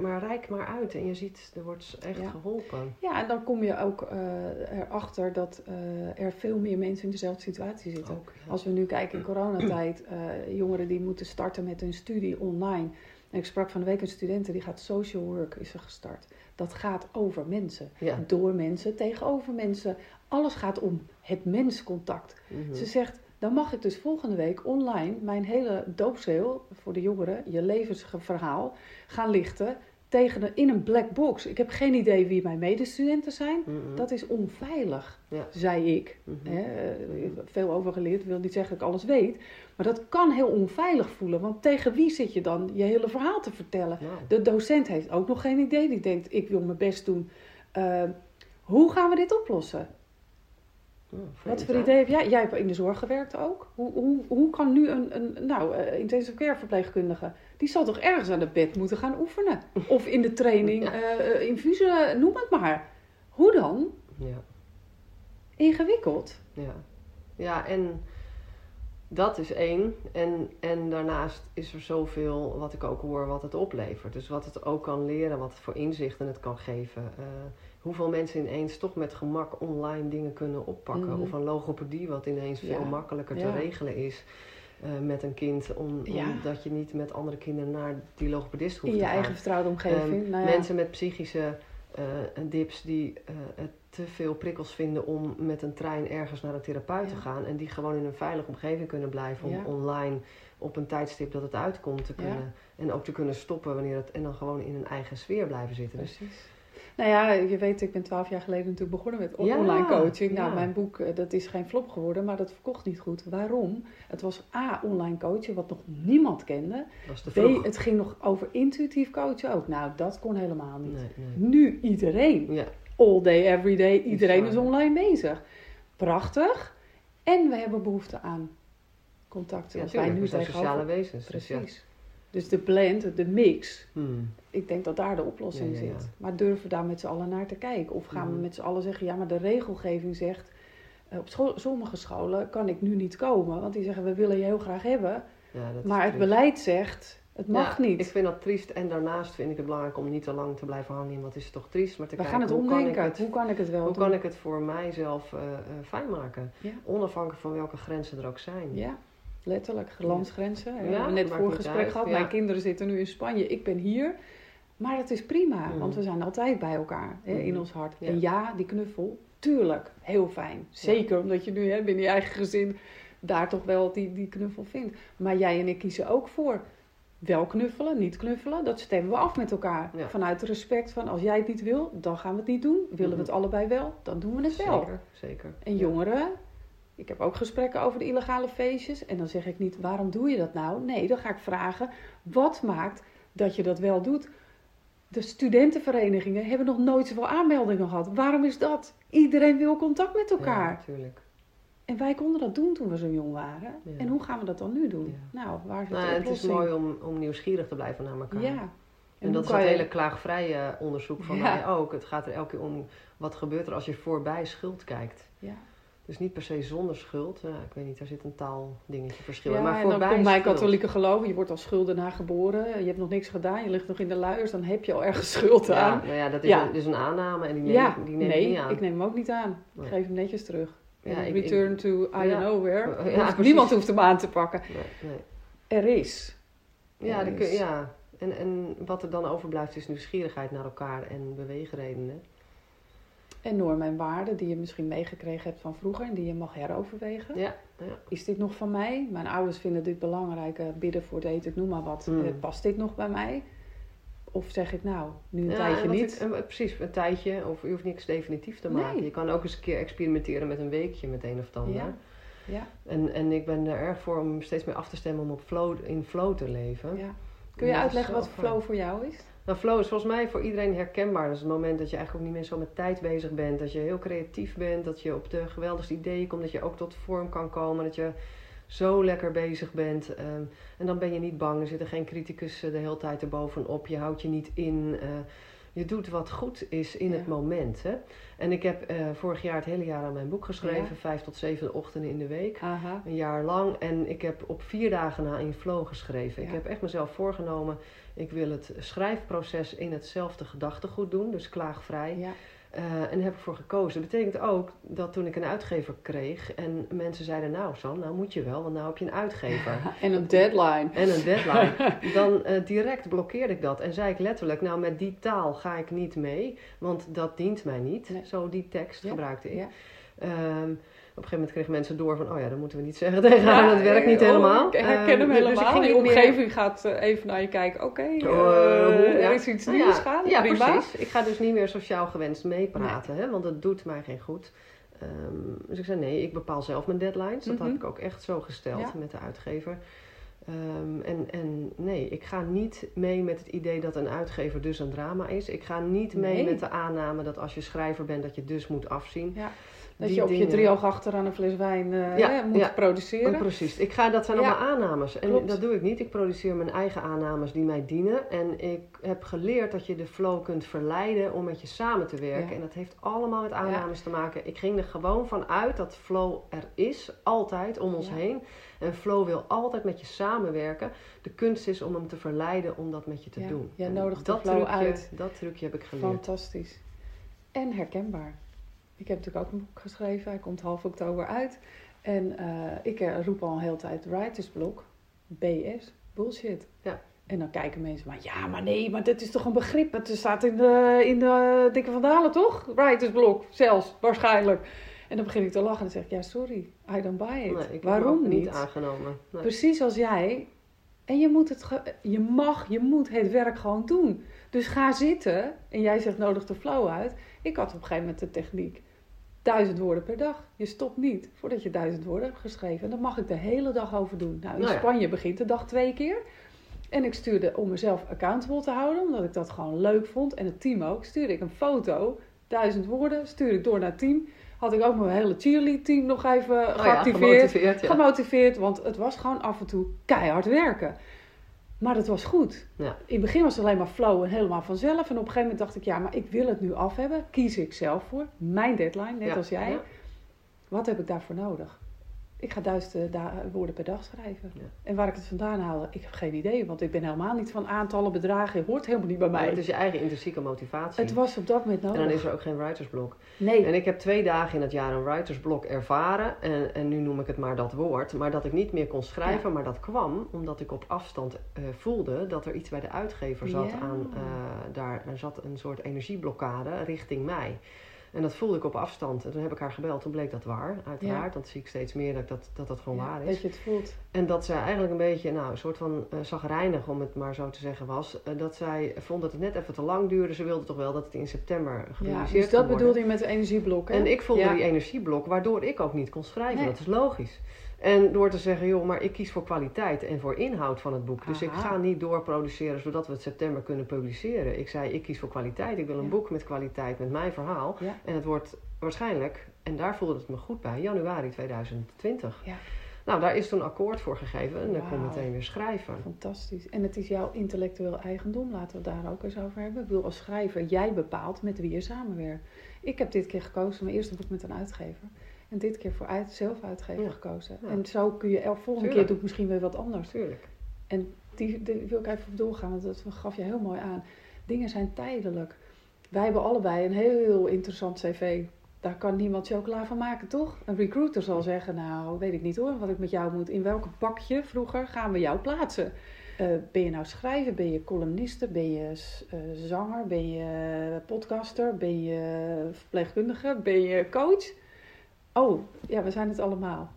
Maar reik maar uit en je ziet, er wordt echt geholpen. Ja, en dan kom je ook erachter dat er veel meer mensen in dezelfde situatie zitten. Ook, ja. Als we nu kijken in coronatijd, jongeren die moeten starten met hun studie online. En ik sprak van de week een student die gaat social work, is er gestart. Dat gaat over mensen. Ja. Door mensen, tegenover mensen. Alles gaat om het menscontact. Mm-hmm. Ze zegt, dan mag ik dus volgende week online mijn hele doopseel voor de jongeren, je levensverhaal, gaan lichten in een black box. Ik heb geen idee wie mijn medestudenten zijn. Mm-hmm. Dat is onveilig, zei ik. Mm-hmm. Veel over geleerd, wil niet zeggen dat ik alles weet. Maar dat kan heel onveilig voelen. Want tegen wie zit je dan je hele verhaal te vertellen? Ja. De docent heeft ook nog geen idee. Die denkt, ik wil mijn best doen. Hoe gaan we dit oplossen? Wat voor idee heb jij? Jij hebt in de zorg gewerkt ook. Hoe kan nu een intensive care verpleegkundige... Die zal toch ergens aan het bed moeten gaan oefenen? Of in de training, infusen, noem het maar. Hoe dan? Ja. Ingewikkeld. Ja, en dat is 1. En daarnaast is er zoveel wat ik ook hoor wat het oplevert. Dus wat het ook kan leren, wat het voor inzichten het kan geven... Hoeveel mensen ineens toch met gemak online dingen kunnen oppakken. Mm-hmm. Of een logopedie wat ineens veel makkelijker te regelen is met een kind. Omdat je niet met andere kinderen naar die logopedist hoeft te gaan. In je eigen vertrouwde omgeving. Mensen met psychische dips die te veel prikkels vinden om met een trein ergens naar een therapeut te gaan. En die gewoon in een veilige omgeving kunnen blijven om online op een tijdstip dat het uitkomt te kunnen. En ook te kunnen stoppen wanneer het en dan gewoon in een eigen sfeer blijven zitten. Precies. Nou ja, je weet, ik ben 12 jaar geleden natuurlijk begonnen met online coaching. Nou, mijn boek, dat is geen flop geworden, maar dat verkocht niet goed. Waarom? Het was A, online coachen, wat nog niemand kende. B, het ging nog over intuïtief coachen ook. Nou, dat kon helemaal niet. Nee. Nu iedereen. Ja. All day, every day. Iedereen is online bezig. Prachtig. En we hebben behoefte aan contact. Ja, wij nu zijn sociale wezens. Precies. Dus, ja. Dus de blend, de mix, ik denk dat daar de oplossing zit. Maar durven we daar met z'n allen naar te kijken? Of gaan we met z'n allen zeggen, ja, maar de regelgeving zegt... op sommige scholen kan ik nu niet komen, want die zeggen, we willen je heel graag hebben. Ja, maar het beleid zegt, het mag niet. Ik vind dat triest en daarnaast vind ik het belangrijk om niet te lang te blijven hangen in, want het is toch triest. Maar te kijken, gaan het omdenken, hoe kan ik het wel doen? Hoe kan ik het voor mijzelf fijn maken? Ja. Onafhankelijk van welke grenzen er ook zijn. Ja. Letterlijk, landsgrenzen. Ja, we hebben net voorgesprek gehad. Ja. Mijn kinderen zitten nu in Spanje, ik ben hier. Maar dat is prima, want we zijn altijd bij elkaar in ons hart. Ja. En ja, die knuffel, tuurlijk, heel fijn. Zeker omdat je nu binnen je eigen gezin daar toch wel die knuffel vindt. Maar jij en ik kiezen ook voor wel knuffelen, niet knuffelen. Dat stemmen we af met elkaar. Ja. Vanuit respect van als jij het niet wil, dan gaan we het niet doen. Willen we het allebei wel, dan doen we het wel. Zeker. En jongeren... Ik heb ook gesprekken over de illegale feestjes. En dan zeg ik niet, waarom doe je dat nou? Nee, dan ga ik vragen, wat maakt dat je dat wel doet? De studentenverenigingen hebben nog nooit zoveel aanmeldingen gehad. Waarom is dat? Iedereen wil contact met elkaar. Ja, natuurlijk. En wij konden dat doen toen we zo jong waren. Ja. En hoe gaan we dat dan nu doen? Ja. Nou, waar zit de oplossing? Het is mooi om nieuwsgierig te blijven naar elkaar. Ja. En dat is het hele klaagvrije onderzoek van mij ook. Het gaat er elke keer om, wat gebeurt er als je voorbij schuld kijkt? Ja. Dus niet per se zonder schuld. Ja, ik weet niet, daar zit een taaldingetje verschil. Ja, maar en dan komt mijn katholieke geloof. Je wordt als schuldenaar geboren. Je hebt nog niks gedaan. Je ligt nog in de luiers. Dan heb je al ergens schuld aan. Nou ja, dat is een aanname. En die neem ik niet aan. Ik neem hem ook niet aan. Ik geef hem netjes terug. Ja, return to I don't know where. Ja, niemand hoeft hem aan te pakken. Nee. Er is. Ja, en wat er dan overblijft is nieuwsgierigheid naar elkaar en beweegredenen. En normen en waarden die je misschien meegekregen hebt van vroeger en die je mag heroverwegen. Ja. Is dit nog van mij? Mijn ouders vinden dit belangrijk, bidden voor het eten, ik noem maar wat. Past dit nog bij mij? Of zeg ik nou, nu een tijdje niet? Precies, een tijdje. Of je hoeft niks definitief te maken. Nee. Je kan ook eens een keer experimenteren met een weekje met een of ander. Ja. En ik ben er erg voor om steeds meer af te stemmen om op flow te leven. Ja. Kun je uitleggen wat flow voor jou is? Nou, flow is volgens mij voor iedereen herkenbaar. Dat is het moment dat je eigenlijk ook niet meer zo met tijd bezig bent. Dat je heel creatief bent. Dat je op de geweldigste ideeën komt. Dat je ook tot vorm kan komen. Dat je zo lekker bezig bent. En dan ben je niet bang. Er zitten geen criticus de hele tijd erbovenop. Je houdt je niet in. Je doet wat goed is in het moment. Hè? En ik heb vorig jaar het hele jaar aan mijn boek geschreven. 5 tot 7 ochtenden in de week. Aha. Een jaar lang. En ik heb op 4 dagen na in flow geschreven. Ja. Ik heb echt mezelf voorgenomen. Ik wil het schrijfproces in hetzelfde gedachtegoed doen. Dus klaagvrij. Ja. En heb ik voor gekozen. Dat betekent ook dat toen ik een uitgever kreeg en mensen zeiden, nou San, nou moet je wel, want nou heb je een uitgever. En een deadline. Dan direct blokkeerde ik dat en zei ik letterlijk, nou met die taal ga ik niet mee, want dat dient mij niet. Nee. Zo die tekst gebruikte ik. Ja. Op een gegeven moment kregen mensen door van, oh ja, dat moeten we niet zeggen tegen haar. Dat werkt niet helemaal. Ik herken hem helemaal. Dus die omgeving gaat even naar je kijken. Oké, er is iets nieuws gaan. Ja, precies. Ik ga dus niet meer sociaal gewenst meepraten, want dat doet mij geen goed. Dus ik zei, nee, ik bepaal zelf mijn deadlines. Dat had ik ook echt zo gesteld met de uitgever. En nee, ik ga niet mee met het idee dat een uitgever dus een drama is. Ik ga niet mee met de aanname dat als je schrijver bent dat je dus moet afzien. Ja. Dat je op je 3 oog achteraan een fles wijn moet produceren. En precies. Dat zijn allemaal aannames. En dat doe ik niet. Ik produceer mijn eigen aannames die mij dienen. En ik heb geleerd dat je de flow kunt verleiden om met je samen te werken. Ja. En dat heeft allemaal met aannames te maken. Ik ging er gewoon van uit dat flow er is. Altijd om ons heen. En flow wil altijd met je samenwerken. De kunst is om hem te verleiden om dat met je te doen. Ja, nodig de flow uit. Dat trucje heb ik geleerd. Fantastisch. En herkenbaar. Ik heb natuurlijk ook een boek geschreven. Hij komt half oktober uit. En ik roep al een hele tijd writersblok. BS. Bullshit. Ja. En dan kijken mensen. Maar dit is toch een begrip. Het staat in de Dikke Van Dalen, toch? Writersblok. Zelfs. Waarschijnlijk. En dan begin ik te lachen. En dan zeg ik, sorry. I don't buy it. Nee, ik heb waarom niet aangenomen. Nee. Precies als jij En je moet het werk gewoon doen. Dus ga zitten. En jij zegt nodig de flow uit. Ik had op een gegeven moment de techniek. 1000 woorden per dag. Je stopt niet voordat je 1000 woorden hebt geschreven. En daar mag ik de hele dag over doen. Nou, in Spanje begint de dag 2 keer. En ik stuurde, om mezelf accountable te houden, omdat ik dat gewoon leuk vond. En het team ook. Stuurde ik een foto. 1000 woorden. Stuurde ik door naar het team. Had ik ook mijn hele cheerlead team nog even gemotiveerd. Want het was gewoon af en toe keihard werken. Maar dat was goed. Ja. In het begin was het alleen maar flow en helemaal vanzelf. En op een gegeven moment dacht ik, ja, maar ik wil het nu af hebben. Kies ik zelf voor. Mijn deadline, net als jij. Ja. Wat heb ik daarvoor nodig? Ik ga 1000 woorden per dag schrijven. Ja. En waar ik het vandaan haal, ik heb geen idee. Want ik ben helemaal niet van aantallen, bedragen. Het hoort helemaal niet bij mij. Maar het is je eigen intrinsieke motivatie. Het was op dat moment nodig. En dan is er ook geen writersblok. Nee. En ik heb 2 dagen in het jaar een writersblok ervaren. En nu noem ik het maar dat woord. Maar dat ik niet meer kon schrijven. Ja. Maar dat kwam omdat ik op afstand voelde dat er iets bij de uitgever zat. Ja. Er zat een soort energieblokkade richting mij. En dat voelde ik op afstand. En toen heb ik haar gebeld. Toen bleek dat waar, uiteraard. Ja. Dat zie ik steeds meer, dat gewoon waar is. Dat je het voelt. En dat zij eigenlijk een beetje, nou, een soort van chagrijnig, om het maar zo te zeggen, was. Dat zij vond dat het net even te lang duurde. Ze wilde toch wel dat het in september gepubliceerd dus dat bedoelde je met de energieblok, hè? En ik voelde die energieblok, waardoor ik ook niet kon schrijven. Nee. Dat is logisch. En door te zeggen, joh, maar ik kies voor kwaliteit en voor inhoud van het boek. Dus ik ga niet doorproduceren zodat we het september kunnen publiceren. Ik zei, ik kies voor kwaliteit. Ik wil een boek met kwaliteit, met mijn verhaal. Ja. En het wordt waarschijnlijk, en daar voelde het me goed bij, januari 2020. Ja. Nou, daar is toen akkoord voor gegeven en dan kon meteen weer schrijven. Fantastisch. En het is jouw intellectueel eigendom, laten we het daar ook eens over hebben. Ik bedoel, als schrijver, jij bepaalt met wie je samenwerkt. Ik heb dit keer gekozen, mijn eerste boek met een uitgever. En dit keer voor zelfuitgever gekozen. Ja. En zo kun je volgende keer doe ik misschien weer wat anders. Tuurlijk. En die wil ik even op doorgaan, want dat gaf je heel mooi aan. Dingen zijn tijdelijk. Wij hebben allebei een heel interessant cv. Daar kan niemand chocola van maken, toch? Een recruiter zal zeggen, nou, weet ik niet hoor, wat ik met jou moet. In welke bakje vroeger gaan we jou plaatsen? Ben je nou schrijver? Ben je columniste? Ben je zanger? Ben je podcaster? Ben je verpleegkundige? Ben je coach? Oh, ja, we zijn het allemaal.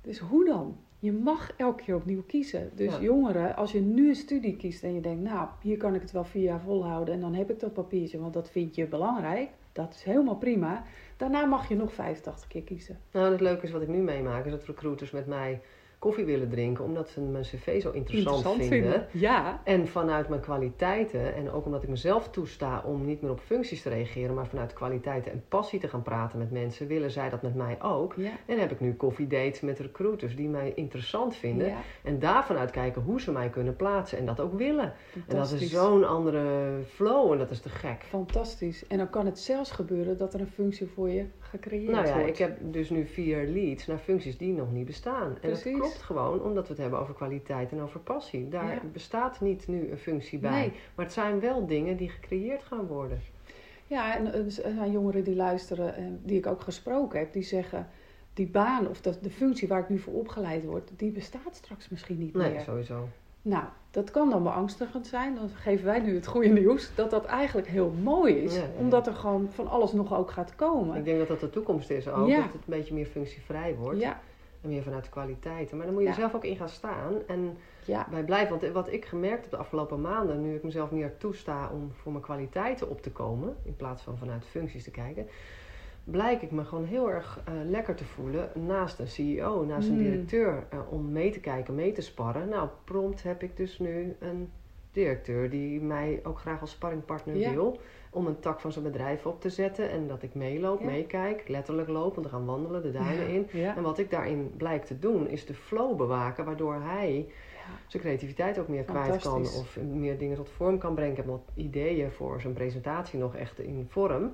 Dus hoe dan? Je mag elke keer opnieuw kiezen. Dus jongeren, als je nu een studie kiest en je denkt, nou, hier kan ik het wel 4 jaar volhouden en dan heb ik dat papiertje, want dat vind je belangrijk. Dat is helemaal prima. Daarna mag je nog 85 keer kiezen. Nou, het leuke is wat ik nu meemaak, is dat recruiters met mij koffie willen drinken, omdat ze mijn cv zo interessant vinden. Ja. En vanuit mijn kwaliteiten, en ook omdat ik mezelf toesta om niet meer op functies te reageren, maar vanuit kwaliteiten en passie te gaan praten met mensen, willen zij dat met mij ook. Ja. En heb ik nu koffiedates met recruiters die mij interessant vinden. Ja. En daarvan uit kijken hoe ze mij kunnen plaatsen en dat ook willen. En dat is zo'n andere flow en dat is te gek. Fantastisch. En dan kan het zelfs gebeuren dat er een functie voor je gecreëerd wordt. Ik heb dus nu 4 leads naar functies die nog niet bestaan. En dat klopt. Gewoon omdat we het hebben over kwaliteit en over passie. Daar bestaat niet nu een functie bij. Nee. Maar het zijn wel dingen die gecreëerd gaan worden. Ja, en er zijn jongeren die luisteren, en die ik ook gesproken heb, die zeggen, die baan of de functie waar ik nu voor opgeleid word, die bestaat straks misschien niet meer. Nee, sowieso. Nou, dat kan dan beangstigend zijn. Dan geven wij nu het goede nieuws dat eigenlijk heel mooi is. Ja. Omdat er gewoon van alles nog ook gaat komen. Ik denk dat dat de toekomst is ook. Ja. Dat het een beetje meer functievrij wordt. Ja. En meer vanuit de kwaliteiten. Maar dan moet je zelf ook in gaan staan. En bij blijven. Want wat ik gemerkt heb de afgelopen maanden, nu ik mezelf meer toesta om voor mijn kwaliteiten op te komen, in plaats van vanuit functies te kijken, blijk ik me gewoon heel erg lekker te voelen naast een CEO, naast een directeur. Om mee te kijken, mee te sparren. Nou, prompt heb ik dus nu een directeur die mij ook graag als sparringpartner wil, om een tak van zijn bedrijf op te zetten en dat ik meeloop, meekijk, letterlijk loop, want we gaan wandelen, de duinen in. Ja. En wat ik daarin blijkt te doen, is de flow bewaken, waardoor hij zijn creativiteit ook meer kwijt kan of meer dingen tot vorm kan brengen. Ik heb wat ideeën voor zijn presentatie nog echt in vorm,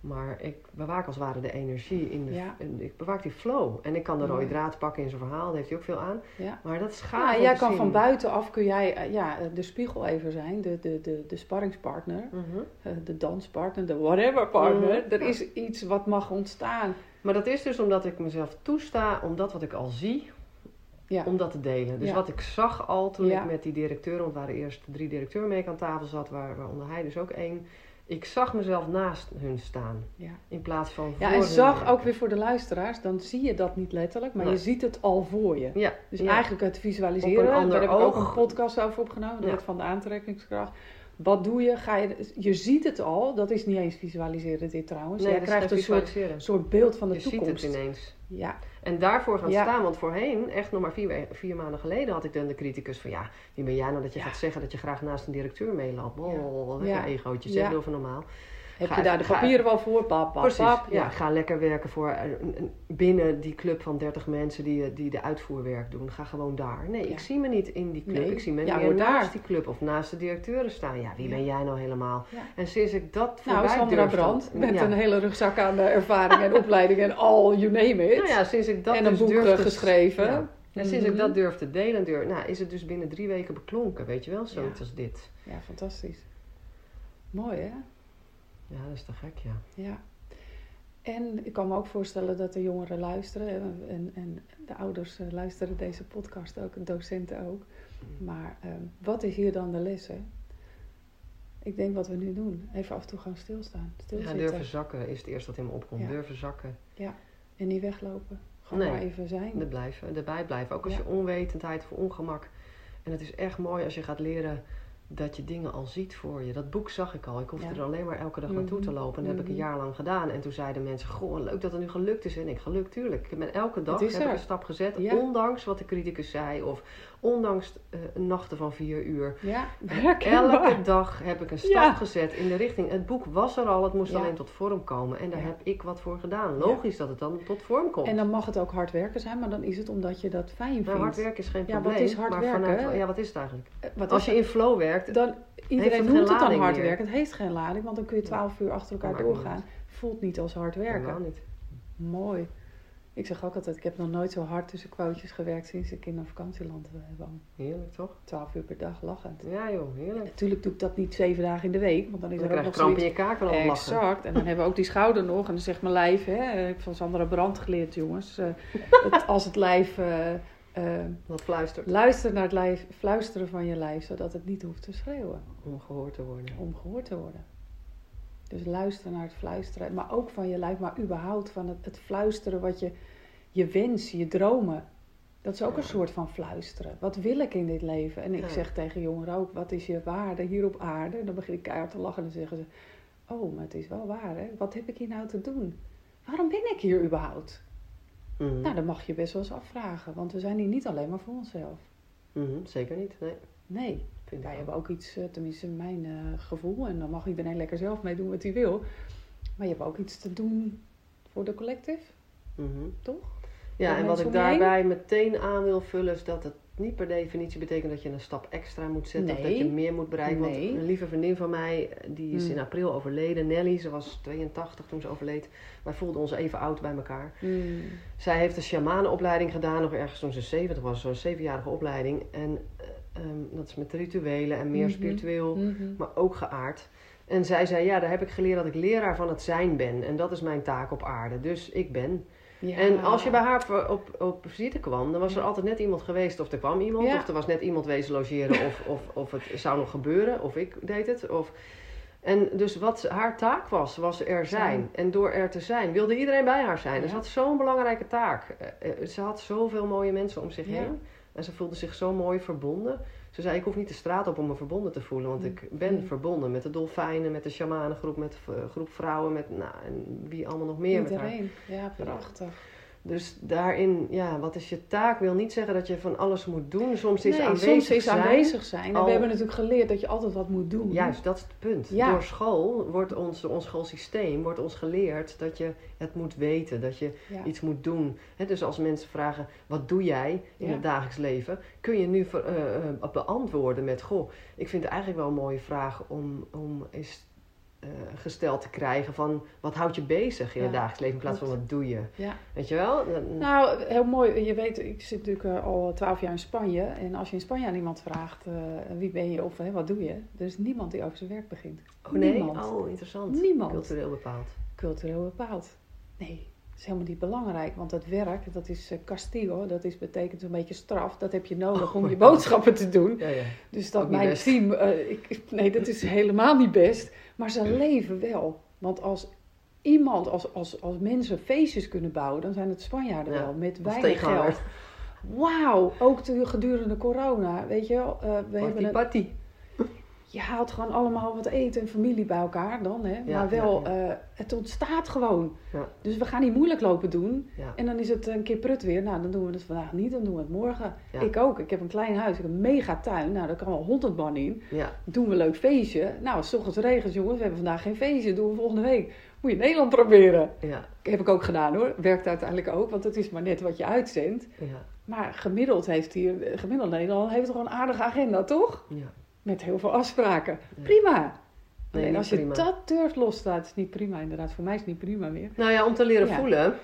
maar ik bewaak als het ware de energie in de, ik bewaak die flow. En ik kan de rode draad pakken in zijn verhaal, daar heeft hij ook veel aan. Ja. Maar dat is gaaf. Ja, jij kan van buitenaf, kun jij de spiegel even zijn, de sparringspartner, de danspartner, de whatever partner. Er is iets wat mag ontstaan. Maar dat is dus omdat ik mezelf toesta, omdat wat ik al zie, om dat te delen. Dus wat ik zag al toen ik met die directeur, want we waren eerst 3 directeuren mee aan tafel zat, waaronder hij dus ook 1... Ik zag mezelf naast hun staan. Ja. In plaats van voor. Ja, en zag ook weer voor de luisteraars. Dan zie je dat niet letterlijk. Maar je ziet het al voor je. Ja. Dus eigenlijk het visualiseren. Daar heb ik ook een podcast over opgenomen. Dat van de aantrekkingskracht. Wat doe je? Je ziet het al. Dat is niet eens visualiseren dit trouwens. Nee, je krijgt een soort beeld van de toekomst. Je ziet het ineens. Ja. En daarvoor gaan staan. Want voorheen, echt nog maar vier maanden geleden, had ik dan de criticus van wie ben jij nou dat je gaat zeggen dat je graag naast een directeur meeloopt. Een egootje, zeg heel veel normaal. Heb je daar de papieren wel voor? Pap. Ja, ga lekker werken voor binnen die club van 30 mensen die de uitvoerwerk doen. Ga gewoon daar. Nee, ik zie me niet in die club. Nee. Ik zie me meer naast die club of naast de directeuren staan. Ja, wie ben jij nou helemaal? Ja. En sinds ik dat voorbij durfde... Nou, Sandra Brandt met een hele rugzak aan ervaring en opleiding en all you name it. Nou ja, sinds ik dat en dus een boek geschreven. Ja. En sinds ik dat durfde delen, is het dus binnen 3 weken beklonken. Weet je wel, zoiets als dit. Ja, fantastisch. Mooi, hè? Ja, dat is te gek, ja. En ik kan me ook voorstellen dat de jongeren luisteren. En de ouders luisteren deze podcast ook. En docenten ook. Maar wat is hier dan de les, hè? Ik denk wat we nu doen. Even af en toe gaan stilstaan. Stilzitten. Ja, durven zakken is het eerste wat in me opkomt. Ja. Durven zakken. Ja, en niet weglopen. Gewoon maar even zijn. Erbij blijven. Ook als je onwetendheid of ongemak. En het is echt mooi als je gaat leren... dat je dingen al ziet voor je. Dat boek zag ik al. Ik hoefde er alleen maar elke dag naartoe te lopen. En dat heb ik een jaar lang gedaan. En toen zeiden mensen, goh, leuk dat het nu gelukt is. En ik, gelukt, tuurlijk. Ik ben elke dag heb ik een stap gezet. Ja. Ondanks wat de criticus zei. Of ondanks nachten van 4 uur. Ja. Elke dag heb ik een stap gezet in de richting. Het boek was er al. Het moest alleen tot vorm komen. En daar heb ik wat voor gedaan. Logisch dat het dan tot vorm komt. En dan mag het ook hard werken zijn. Maar dan is het omdat je dat fijn vindt. Nou, hard werken is geen probleem. Wat is hard werken? Wat is het eigenlijk? Als je in flow werkt. Dan, iedereen noemt het dan hard werken. Het heeft geen lading, want dan kun je 12 uur achter elkaar doorgaan. Niet. Voelt niet als hard werken. Niet. Mooi. Ik zeg ook altijd, ik heb nog nooit zo hard tussen quotejes gewerkt sinds ik in een vakantieland woon. Heerlijk, toch? 12 uur per dag lachend. Ja joh, heerlijk. Natuurlijk doe ik dat niet 7 dagen in de week, want dan is er ook nog zoiets. Dan krijg je kramp in je kaak al lachen. Exact. En dan hebben we ook die schouder nog. En dan zegt mijn lijf, hè, ik heb van Sandra Brandt geleerd, jongens. Als het lijf... wat fluistert. Luister naar het lijf, fluisteren van je lijf, zodat het niet hoeft te schreeuwen. Om gehoord te worden. Dus luister naar het fluisteren, maar ook van je lijf, maar überhaupt van het fluisteren wat je wens, je dromen. Dat is ook een soort van fluisteren. Wat wil ik in dit leven? En ik zeg tegen jongeren ook, wat is je waarde hier op aarde? En dan begin ik keihard te lachen en dan zeggen ze, oh, maar het is wel waar, hè? Wat heb ik hier nou te doen? Waarom ben ik hier überhaupt? Mm-hmm. Nou, dat mag je best wel eens afvragen. Want we zijn hier niet alleen maar voor onszelf. Mm-hmm, zeker niet, nee. Nee, wij hebben ook iets, tenminste mijn gevoel... en dan mag iedereen lekker zelf meedoen wat hij wil. Maar je hebt ook iets te doen voor de collective. Mm-hmm. Toch? Ja, en wat ik daarbij meteen aan wil vullen... is dat het niet per definitie betekent dat je een stap extra moet zetten... of dat je meer moet bereiken. Nee. Want een lieve vriendin van mij, die is in april overleden. Nelly, ze was 82 toen ze overleed. Wij voelden ons even oud bij elkaar. Mm. Zij heeft een shamanenopleiding gedaan, nog ergens toen ze 70 was. Zo'n 7-jarige opleiding. En dat is met rituelen en meer spiritueel, maar ook geaard. En zij zei, daar heb ik geleerd dat ik leraar van het zijn ben. En dat is mijn taak op aarde. Dus ik ben... Ja. En als je bij haar op visite kwam, dan was er altijd net iemand geweest. Of er kwam iemand, of er was net iemand wezen logeren. Of het zou nog gebeuren, of ik deed het. En dus wat haar taak was er zijn. En door er te zijn, wilde iedereen bij haar zijn. Ja. En ze had zo'n belangrijke taak. Ze had zoveel mooie mensen om zich heen. En ze voelde zich zo mooi verbonden. Ze zei, ik hoef niet de straat op om me verbonden te voelen. Want ik ben verbonden met de dolfijnen, met de shamanengroep, met de groep vrouwen. Met en wie allemaal nog meer. Iedereen, met haar. Ja, prachtig. Dus daarin, wat is je taak? Wil niet zeggen dat je van alles moet doen. Soms is aanwezig zijn. En we hebben natuurlijk geleerd dat je altijd wat moet doen. Juist, dat is het punt. Ja. Door school door ons schoolsysteem wordt ons geleerd dat je het moet weten. Dat je iets moet doen. He, dus als mensen vragen, wat doe jij in het dagelijks leven? Kun je nu beantwoorden met, ik vind het eigenlijk wel een mooie vraag om eens... gesteld te krijgen van wat houdt je bezig in het dagelijks leven in plaats van wat doe je. Ja. Weet je wel? Nou, heel mooi. Je weet, ik zit natuurlijk al 12 jaar in Spanje. En als je in Spanje aan iemand vraagt wie ben je of wat doe je. Er is niemand die over zijn werk begint. Oh nee? Niemand. Oh, interessant. Niemand. Cultureel bepaald. Nee. Dat is helemaal niet belangrijk, want dat werk, dat is castigo, dat is, betekent een beetje straf. Dat heb je nodig om je boodschappen te doen. Ja, ja. Dus dat mijn best. Team, nee, dat is helemaal niet best. Maar ze leven wel. Want als iemand, als mensen feestjes kunnen bouwen, dan zijn het Spanjaarden wel, met weinig geld. Wauw, ook gedurende corona, weet je wel. Party. Je haalt gewoon allemaal wat eten en familie bij elkaar dan, hè? Ja, maar wel, ja. Het ontstaat gewoon. Ja. Dus we gaan niet moeilijk lopen doen. Ja. En dan is het een keer prut weer. Nou, dan doen we het vandaag niet, dan doen we het morgen. Ja. Ik ook. Ik heb een klein huis, ik heb een mega tuin. Nou, daar kan wel 100 man in. Ja. Doen we een leuk feestje. Nou, als 's ochtends regent, jongens, we hebben vandaag geen feestje. Doen we volgende week. Moet je Nederland proberen. Ja. Heb ik ook gedaan hoor. Werkt uiteindelijk ook, want het is maar net wat je uitzendt. Ja. Maar gemiddeld heeft Nederland heeft gewoon een aardige agenda, toch? Ja. Met heel veel afspraken. Ja. Prima. Alleen als je dat durft loslaten, is het niet prima. Inderdaad, voor mij is het niet prima meer. Nou ja, om te leren voelen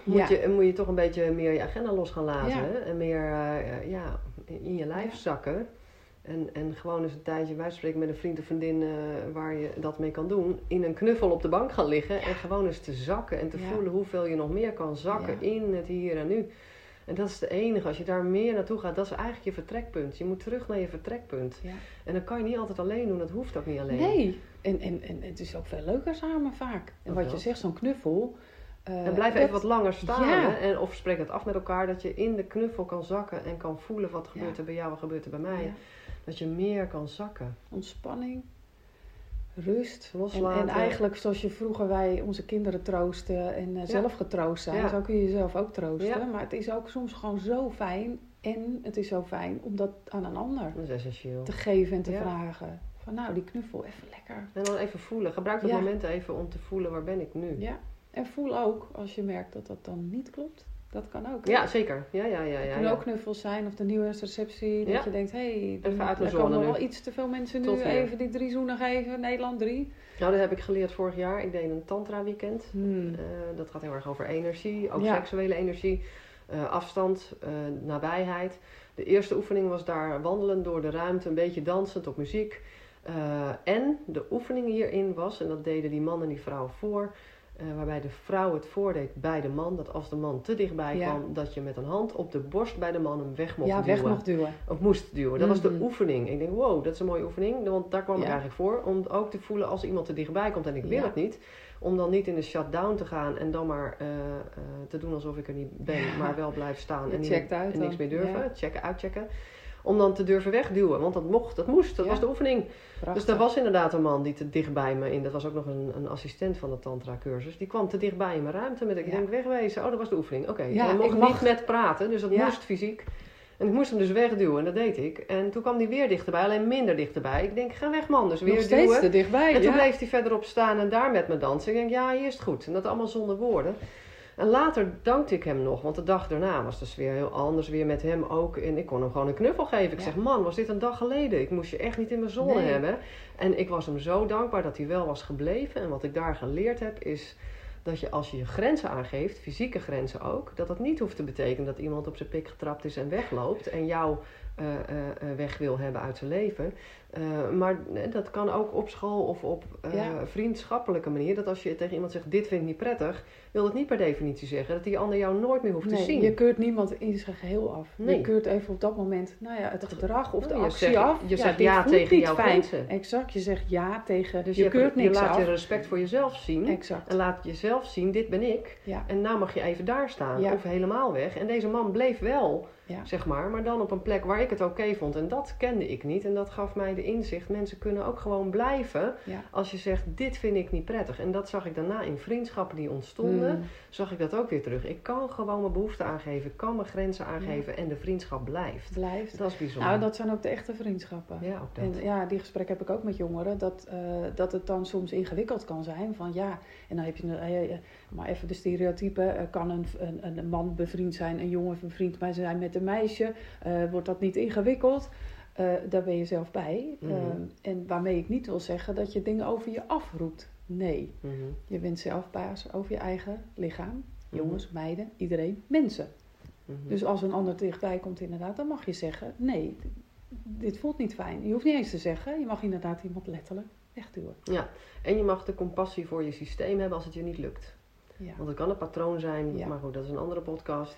moet je toch een beetje meer je agenda los gaan laten. Ja. En meer in je lijf zakken. En gewoon eens een tijdje bijspreken met een vriend of vriendin waar je dat mee kan doen. In een knuffel op de bank gaan liggen. Ja. En gewoon eens te zakken en te voelen hoeveel je nog meer kan zakken in het hier en nu. En dat is de enige. Als je daar meer naartoe gaat, dat is eigenlijk je vertrekpunt. Je moet terug naar je vertrekpunt. Ja. En dat kan je niet altijd alleen doen. Dat hoeft ook niet alleen. Nee. En het is ook veel leuker samen vaak. En wat je zegt, zo'n knuffel. En blijf even wat langer staan. Ja. En, of spreek het af met elkaar. Dat je in de knuffel kan zakken. En kan voelen wat gebeurt er bij jou, wat gebeurt er bij mij. Ja. Dat je meer kan zakken. Ontspanning. Rust. Loslaten. En eigenlijk zoals je vroeger wij onze kinderen troosten en zelf getroost zijn. Ja. Zo kun je jezelf ook troosten. Ja. Maar het is ook soms gewoon zo fijn. En het is zo fijn om dat aan een ander te geven en te vragen. Van nou, die knuffel, even lekker. En dan even voelen. Gebruik dat moment even om te voelen, waar ben ik nu? Ja. En voel ook, als je merkt dat dat dan niet klopt. Dat kan ook. Hè? Ja, zeker. Ja, kunnen ook knuffels zijn of de nieuwjaarsreceptie. Dat je denkt, er komen wel iets te veel mensen nu even die 3 zoenen geven. Nederland 3. Nou, dat heb ik geleerd vorig jaar. Ik deed een tantra weekend. Dat gaat heel erg over energie. Ook seksuele energie. Afstand. Nabijheid. De eerste oefening was daar wandelen door de ruimte. Een beetje dansend op muziek. En de oefening hierin was, en dat deden die man en die vrouw voor... waarbij de vrouw het voordeed bij de man. Dat als de man te dichtbij kwam, dat je met een hand op de borst bij de man hem weg mocht duwen. Ja, weg mocht duwen. Of moest duwen. Dat was de oefening. Ik denk, wow, dat is een mooie oefening. Want daar kwam ik eigenlijk voor. Om ook te voelen als iemand te dichtbij komt en ik wil het niet. Om dan niet in de shutdown te gaan en dan maar te doen alsof ik er niet ben. Ja. Maar wel blijven staan en niks meer durven. Ja. Checken, uitchecken. Om dan te durven wegduwen. Want dat mocht, dat moest. Dat was de oefening. Prachtig. Dus er was inderdaad een man die te dicht bij me in. Dat was ook nog een assistent van de tantra cursus. Die kwam te dicht bij in mijn ruimte. Met ik denk wegwezen. Oh, dat was de oefening. Oké. Ja, mocht ik niet met praten. Dus dat moest fysiek. En ik moest hem dus wegduwen. En dat deed ik. En toen kwam die weer dichterbij. Alleen minder dichterbij. Ik denk, ga weg man. Dus weer nog duwen. Steeds te dichtbij. En toen bleef hij verderop staan. En daar met me dansen. Ik denk, hier is het goed. En dat allemaal zonder woorden. En later dankte ik hem nog, want de dag daarna was de sfeer heel anders, weer met hem ook. En ik kon hem gewoon een knuffel geven. Ik zeg, man, was dit een dag geleden? Ik moest je echt niet in mijn zone hebben. En ik was hem zo dankbaar dat hij wel was gebleven. En wat ik daar geleerd heb, is dat je als je je grenzen aangeeft, fysieke grenzen ook, dat dat niet hoeft te betekenen dat iemand op zijn pik getrapt is en wegloopt en jou weg wil hebben uit zijn leven. Maar dat kan ook op school of op vriendschappelijke manier. Dat als je tegen iemand zegt, dit vind ik niet prettig, wil dat niet per definitie zeggen dat die ander jou nooit meer hoeft te zien. Je keurt niemand in zijn geheel af. Nee. Je keurt even op dat moment het gedrag of de actie af. Je zegt ja tegen jouw grenzen. Exact, je zegt ja tegen. Dus je keurt niks af. Je laat je respect voor jezelf zien. Exact. En laat jezelf zien, dit ben ik. Ja. En nou mag je even daar staan. Ja. Of helemaal weg. En deze man bleef wel, maar dan op een plek waar ik het oké vond. En dat kende ik niet. En dat gaf mij de inzicht. Mensen kunnen ook gewoon blijven als je zegt, dit vind ik niet prettig. En dat zag ik daarna in vriendschappen die ontstonden. Zag ik dat ook weer terug. Ik kan gewoon mijn behoeften aangeven. Ik kan mijn grenzen aangeven. En de vriendschap blijft. Dat is bijzonder. Nou, dat zijn ook de echte vriendschappen. Ja, ook dat. En die gesprekken heb ik ook met jongeren. Dat het dan soms ingewikkeld kan zijn. Van en dan heb je maar even de stereotypen. Kan een man bevriend zijn, een jongen bevriend zijn met een meisje. Wordt dat niet ingewikkeld? Daar ben je zelf bij. En waarmee ik niet wil zeggen dat je dingen over je afroept. Nee. Je bent zelf baas over je eigen lichaam. Jongens, meiden, iedereen, mensen. Dus als een ander dichtbij komt inderdaad, dan mag je zeggen, nee, dit voelt niet fijn. Je hoeft niet eens te zeggen, je mag inderdaad iemand letterlijk wegduwen. Ja, en je mag de compassie voor je systeem hebben als het je niet lukt. Ja. Want het kan een patroon zijn, maar goed, dat is een andere podcast.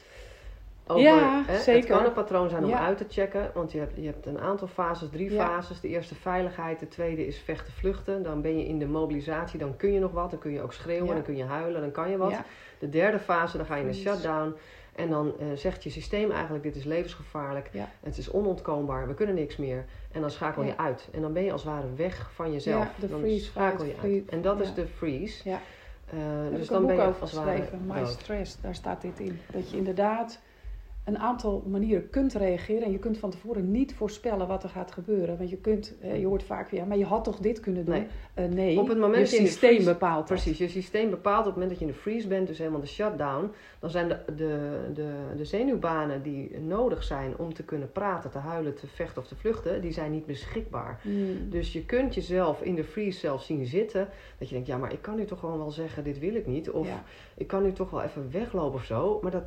Over, zeker. Het kan een patroon zijn om uit te checken, want je hebt een aantal fases, 3 fases. De eerste veiligheid, de tweede is vechten, vluchten. Dan ben je in de mobilisatie, dan kun je nog wat. Dan kun je ook schreeuwen, dan kun je huilen, dan kan je wat. Ja. De derde fase, dan ga je in een shutdown. En dan zegt je systeem eigenlijk, dit is levensgevaarlijk. Ja. Het is onontkoombaar, we kunnen niks meer. En dan schakel je uit. En dan ben je als het ware weg van jezelf. Ja, dan freeze, schakel je uit. En dat is de freeze. Ja. Dus dan ben je ook als het ware My Stress, daar staat dit in. Dat je inderdaad een aantal manieren kunt reageren. En je kunt van tevoren niet voorspellen wat er gaat gebeuren. Want je hoort vaak weer, maar je had toch dit kunnen doen? Nee, op het moment je systeem bepaalt dat. Precies, je systeem bepaalt op het moment dat je in de freeze bent, dus helemaal de shutdown. Dan zijn de zenuwbanen die nodig zijn om te kunnen praten, te huilen, te vechten of te vluchten, die zijn niet beschikbaar. Mm. Dus je kunt jezelf in de freeze zelf zien zitten. Dat je denkt, ja, maar ik kan nu toch gewoon wel zeggen, dit wil ik niet. Of ik kan nu toch wel even weglopen of zo. Maar dat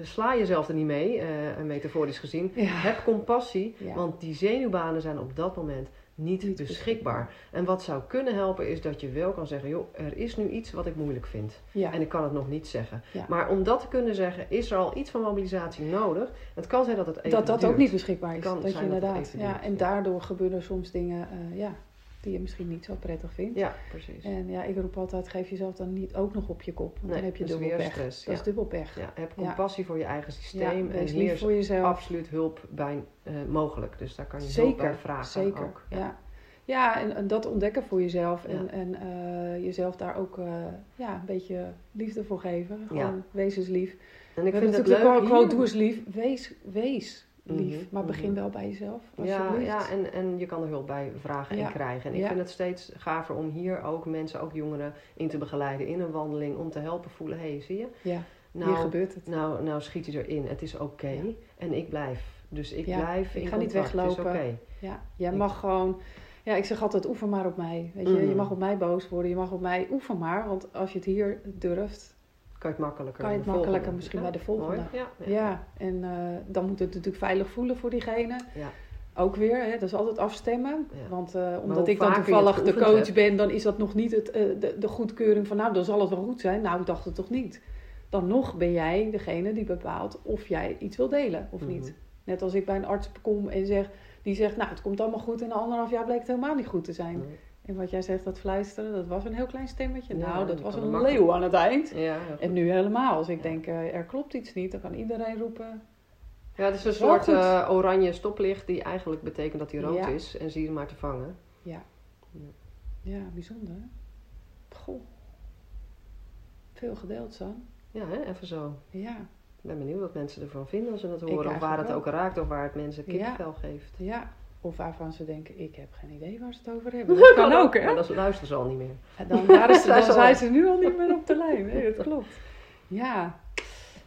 sla je zelf er niet mee, metaforisch gezien. Ja. Heb compassie, want die zenuwbanen zijn op dat moment niet beschikbaar. En wat zou kunnen helpen is dat je wel kan zeggen, joh, er is nu iets wat ik moeilijk vind. Ja. En ik kan het nog niet zeggen. Ja. Maar om dat te kunnen zeggen, is er al iets van mobilisatie nodig. Het kan zijn dat het even dat ook niet beschikbaar is. Dat je inderdaad. Ja, en daardoor gebeuren soms dingen die je misschien niet zo prettig vindt. Ja, precies. En ik roep altijd, geef jezelf dan niet ook nog op je kop. Want dan heb je dubbel pech. Stress, dat is dubbel pech. Ja, heb compassie voor je eigen systeem. Ja, en hier voor jezelf. Absoluut hulp bij mogelijk. Dus daar kan je hulp bij vragen. Zeker, ook. En dat ontdekken voor jezelf. En jezelf daar ook een beetje liefde voor geven. Gewoon wees eens lief. En ik vind het leuk. Doe eens lief. Wees lief, maar begin wel bij jezelf. En je kan er hulp bij vragen en krijgen. En ik vind het steeds gaver om hier ook mensen, ook jongeren, in te begeleiden in een wandeling. Om te helpen voelen, zie je? Ja, nou, hier gebeurt het. Nou schiet je erin. Het is oké. Ja. En ik blijf. Dus ik blijf in contact. Ik ga niet weglopen. Het is oké. Ja, jij mag gewoon... Ja, ik zeg altijd, oefen maar op mij. Weet je? Je mag op mij boos worden. Je mag op mij, oefen maar. Want als je het hier durft... Kan je het makkelijker misschien bij de volgende. En dan moet het natuurlijk veilig voelen voor diegene. Ja. Ook weer, dat is altijd afstemmen. Ja. Want omdat ik dan toevallig de coach ben, dan is dat nog niet de goedkeuring van... nou, dan zal het wel goed zijn. Nou, ik dacht het toch niet. Dan nog ben jij degene die bepaalt of jij iets wil delen of niet. Net als ik bij een arts kom en die zegt... nou, het komt allemaal goed en na 1,5 jaar bleek het helemaal niet goed te zijn... Nee. En wat jij zegt, dat fluisteren, dat was een heel klein stemmetje. Ja, dat was een leeuw aan het eind. Ja, en nu helemaal. Als ik denk, er klopt iets niet, dan kan iedereen roepen. Ja, het is een soort oranje stoplicht die eigenlijk betekent dat hij rood is. En zie je hem maar te vangen. Ja, bijzonder. Goh. Veel gedeeld, San. Ja, hè? Even zo. Ja. Ik ben benieuwd wat mensen ervan vinden als ze dat horen. Of waar het ook raakt of waar het mensen kippenvel geeft. Ja. Of waarvan ze denken, ik heb geen idee waar ze het over hebben. Dat kan ook, hè? Maar dan luisteren ze al niet meer. En dan zijn ze nu al niet meer op de lijn. Nee, dat klopt. Ja.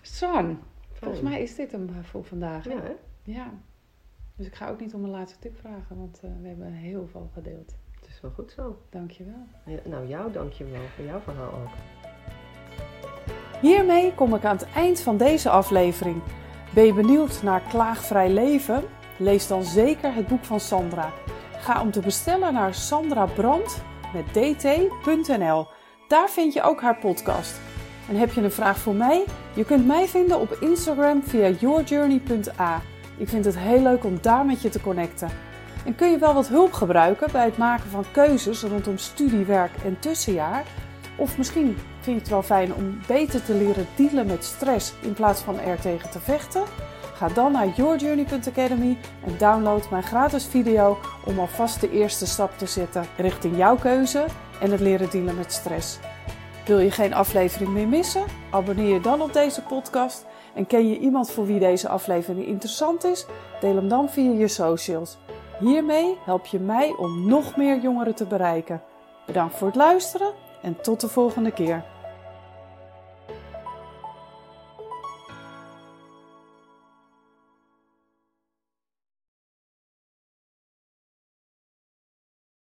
San, volgens mij is dit hem voor vandaag. Hè? Ja, hè? Ja. Dus ik ga ook niet om een laatste tip vragen, want we hebben heel veel gedeeld. Het is wel goed zo. Dankjewel. Ja, nou, jou dankjewel voor jouw verhaal ook. Hiermee kom ik aan het eind van deze aflevering. Ben je benieuwd naar klaagvrij leven? Lees dan zeker het boek van Sandra. Ga om te bestellen naar sandrabrandt.nl. Daar vind je ook haar podcast. En heb je een vraag voor mij? Je kunt mij vinden op Instagram via yourjourney.academy. Ik vind het heel leuk om daar met je te connecten. En kun je wel wat hulp gebruiken bij het maken van keuzes rondom studie, werk en tussenjaar? Of misschien vind je het wel fijn om beter te leren dealen met stress in plaats van er tegen te vechten? Ga dan naar yourjourney.academy en download mijn gratis video om alvast de eerste stap te zetten richting jouw keuze en het leren dealen met stress. Wil je geen aflevering meer missen? Abonneer je dan op deze podcast. En ken je iemand voor wie deze aflevering interessant is? Deel hem dan via je socials. Hiermee help je mij om nog meer jongeren te bereiken. Bedankt voor het luisteren en tot de volgende keer.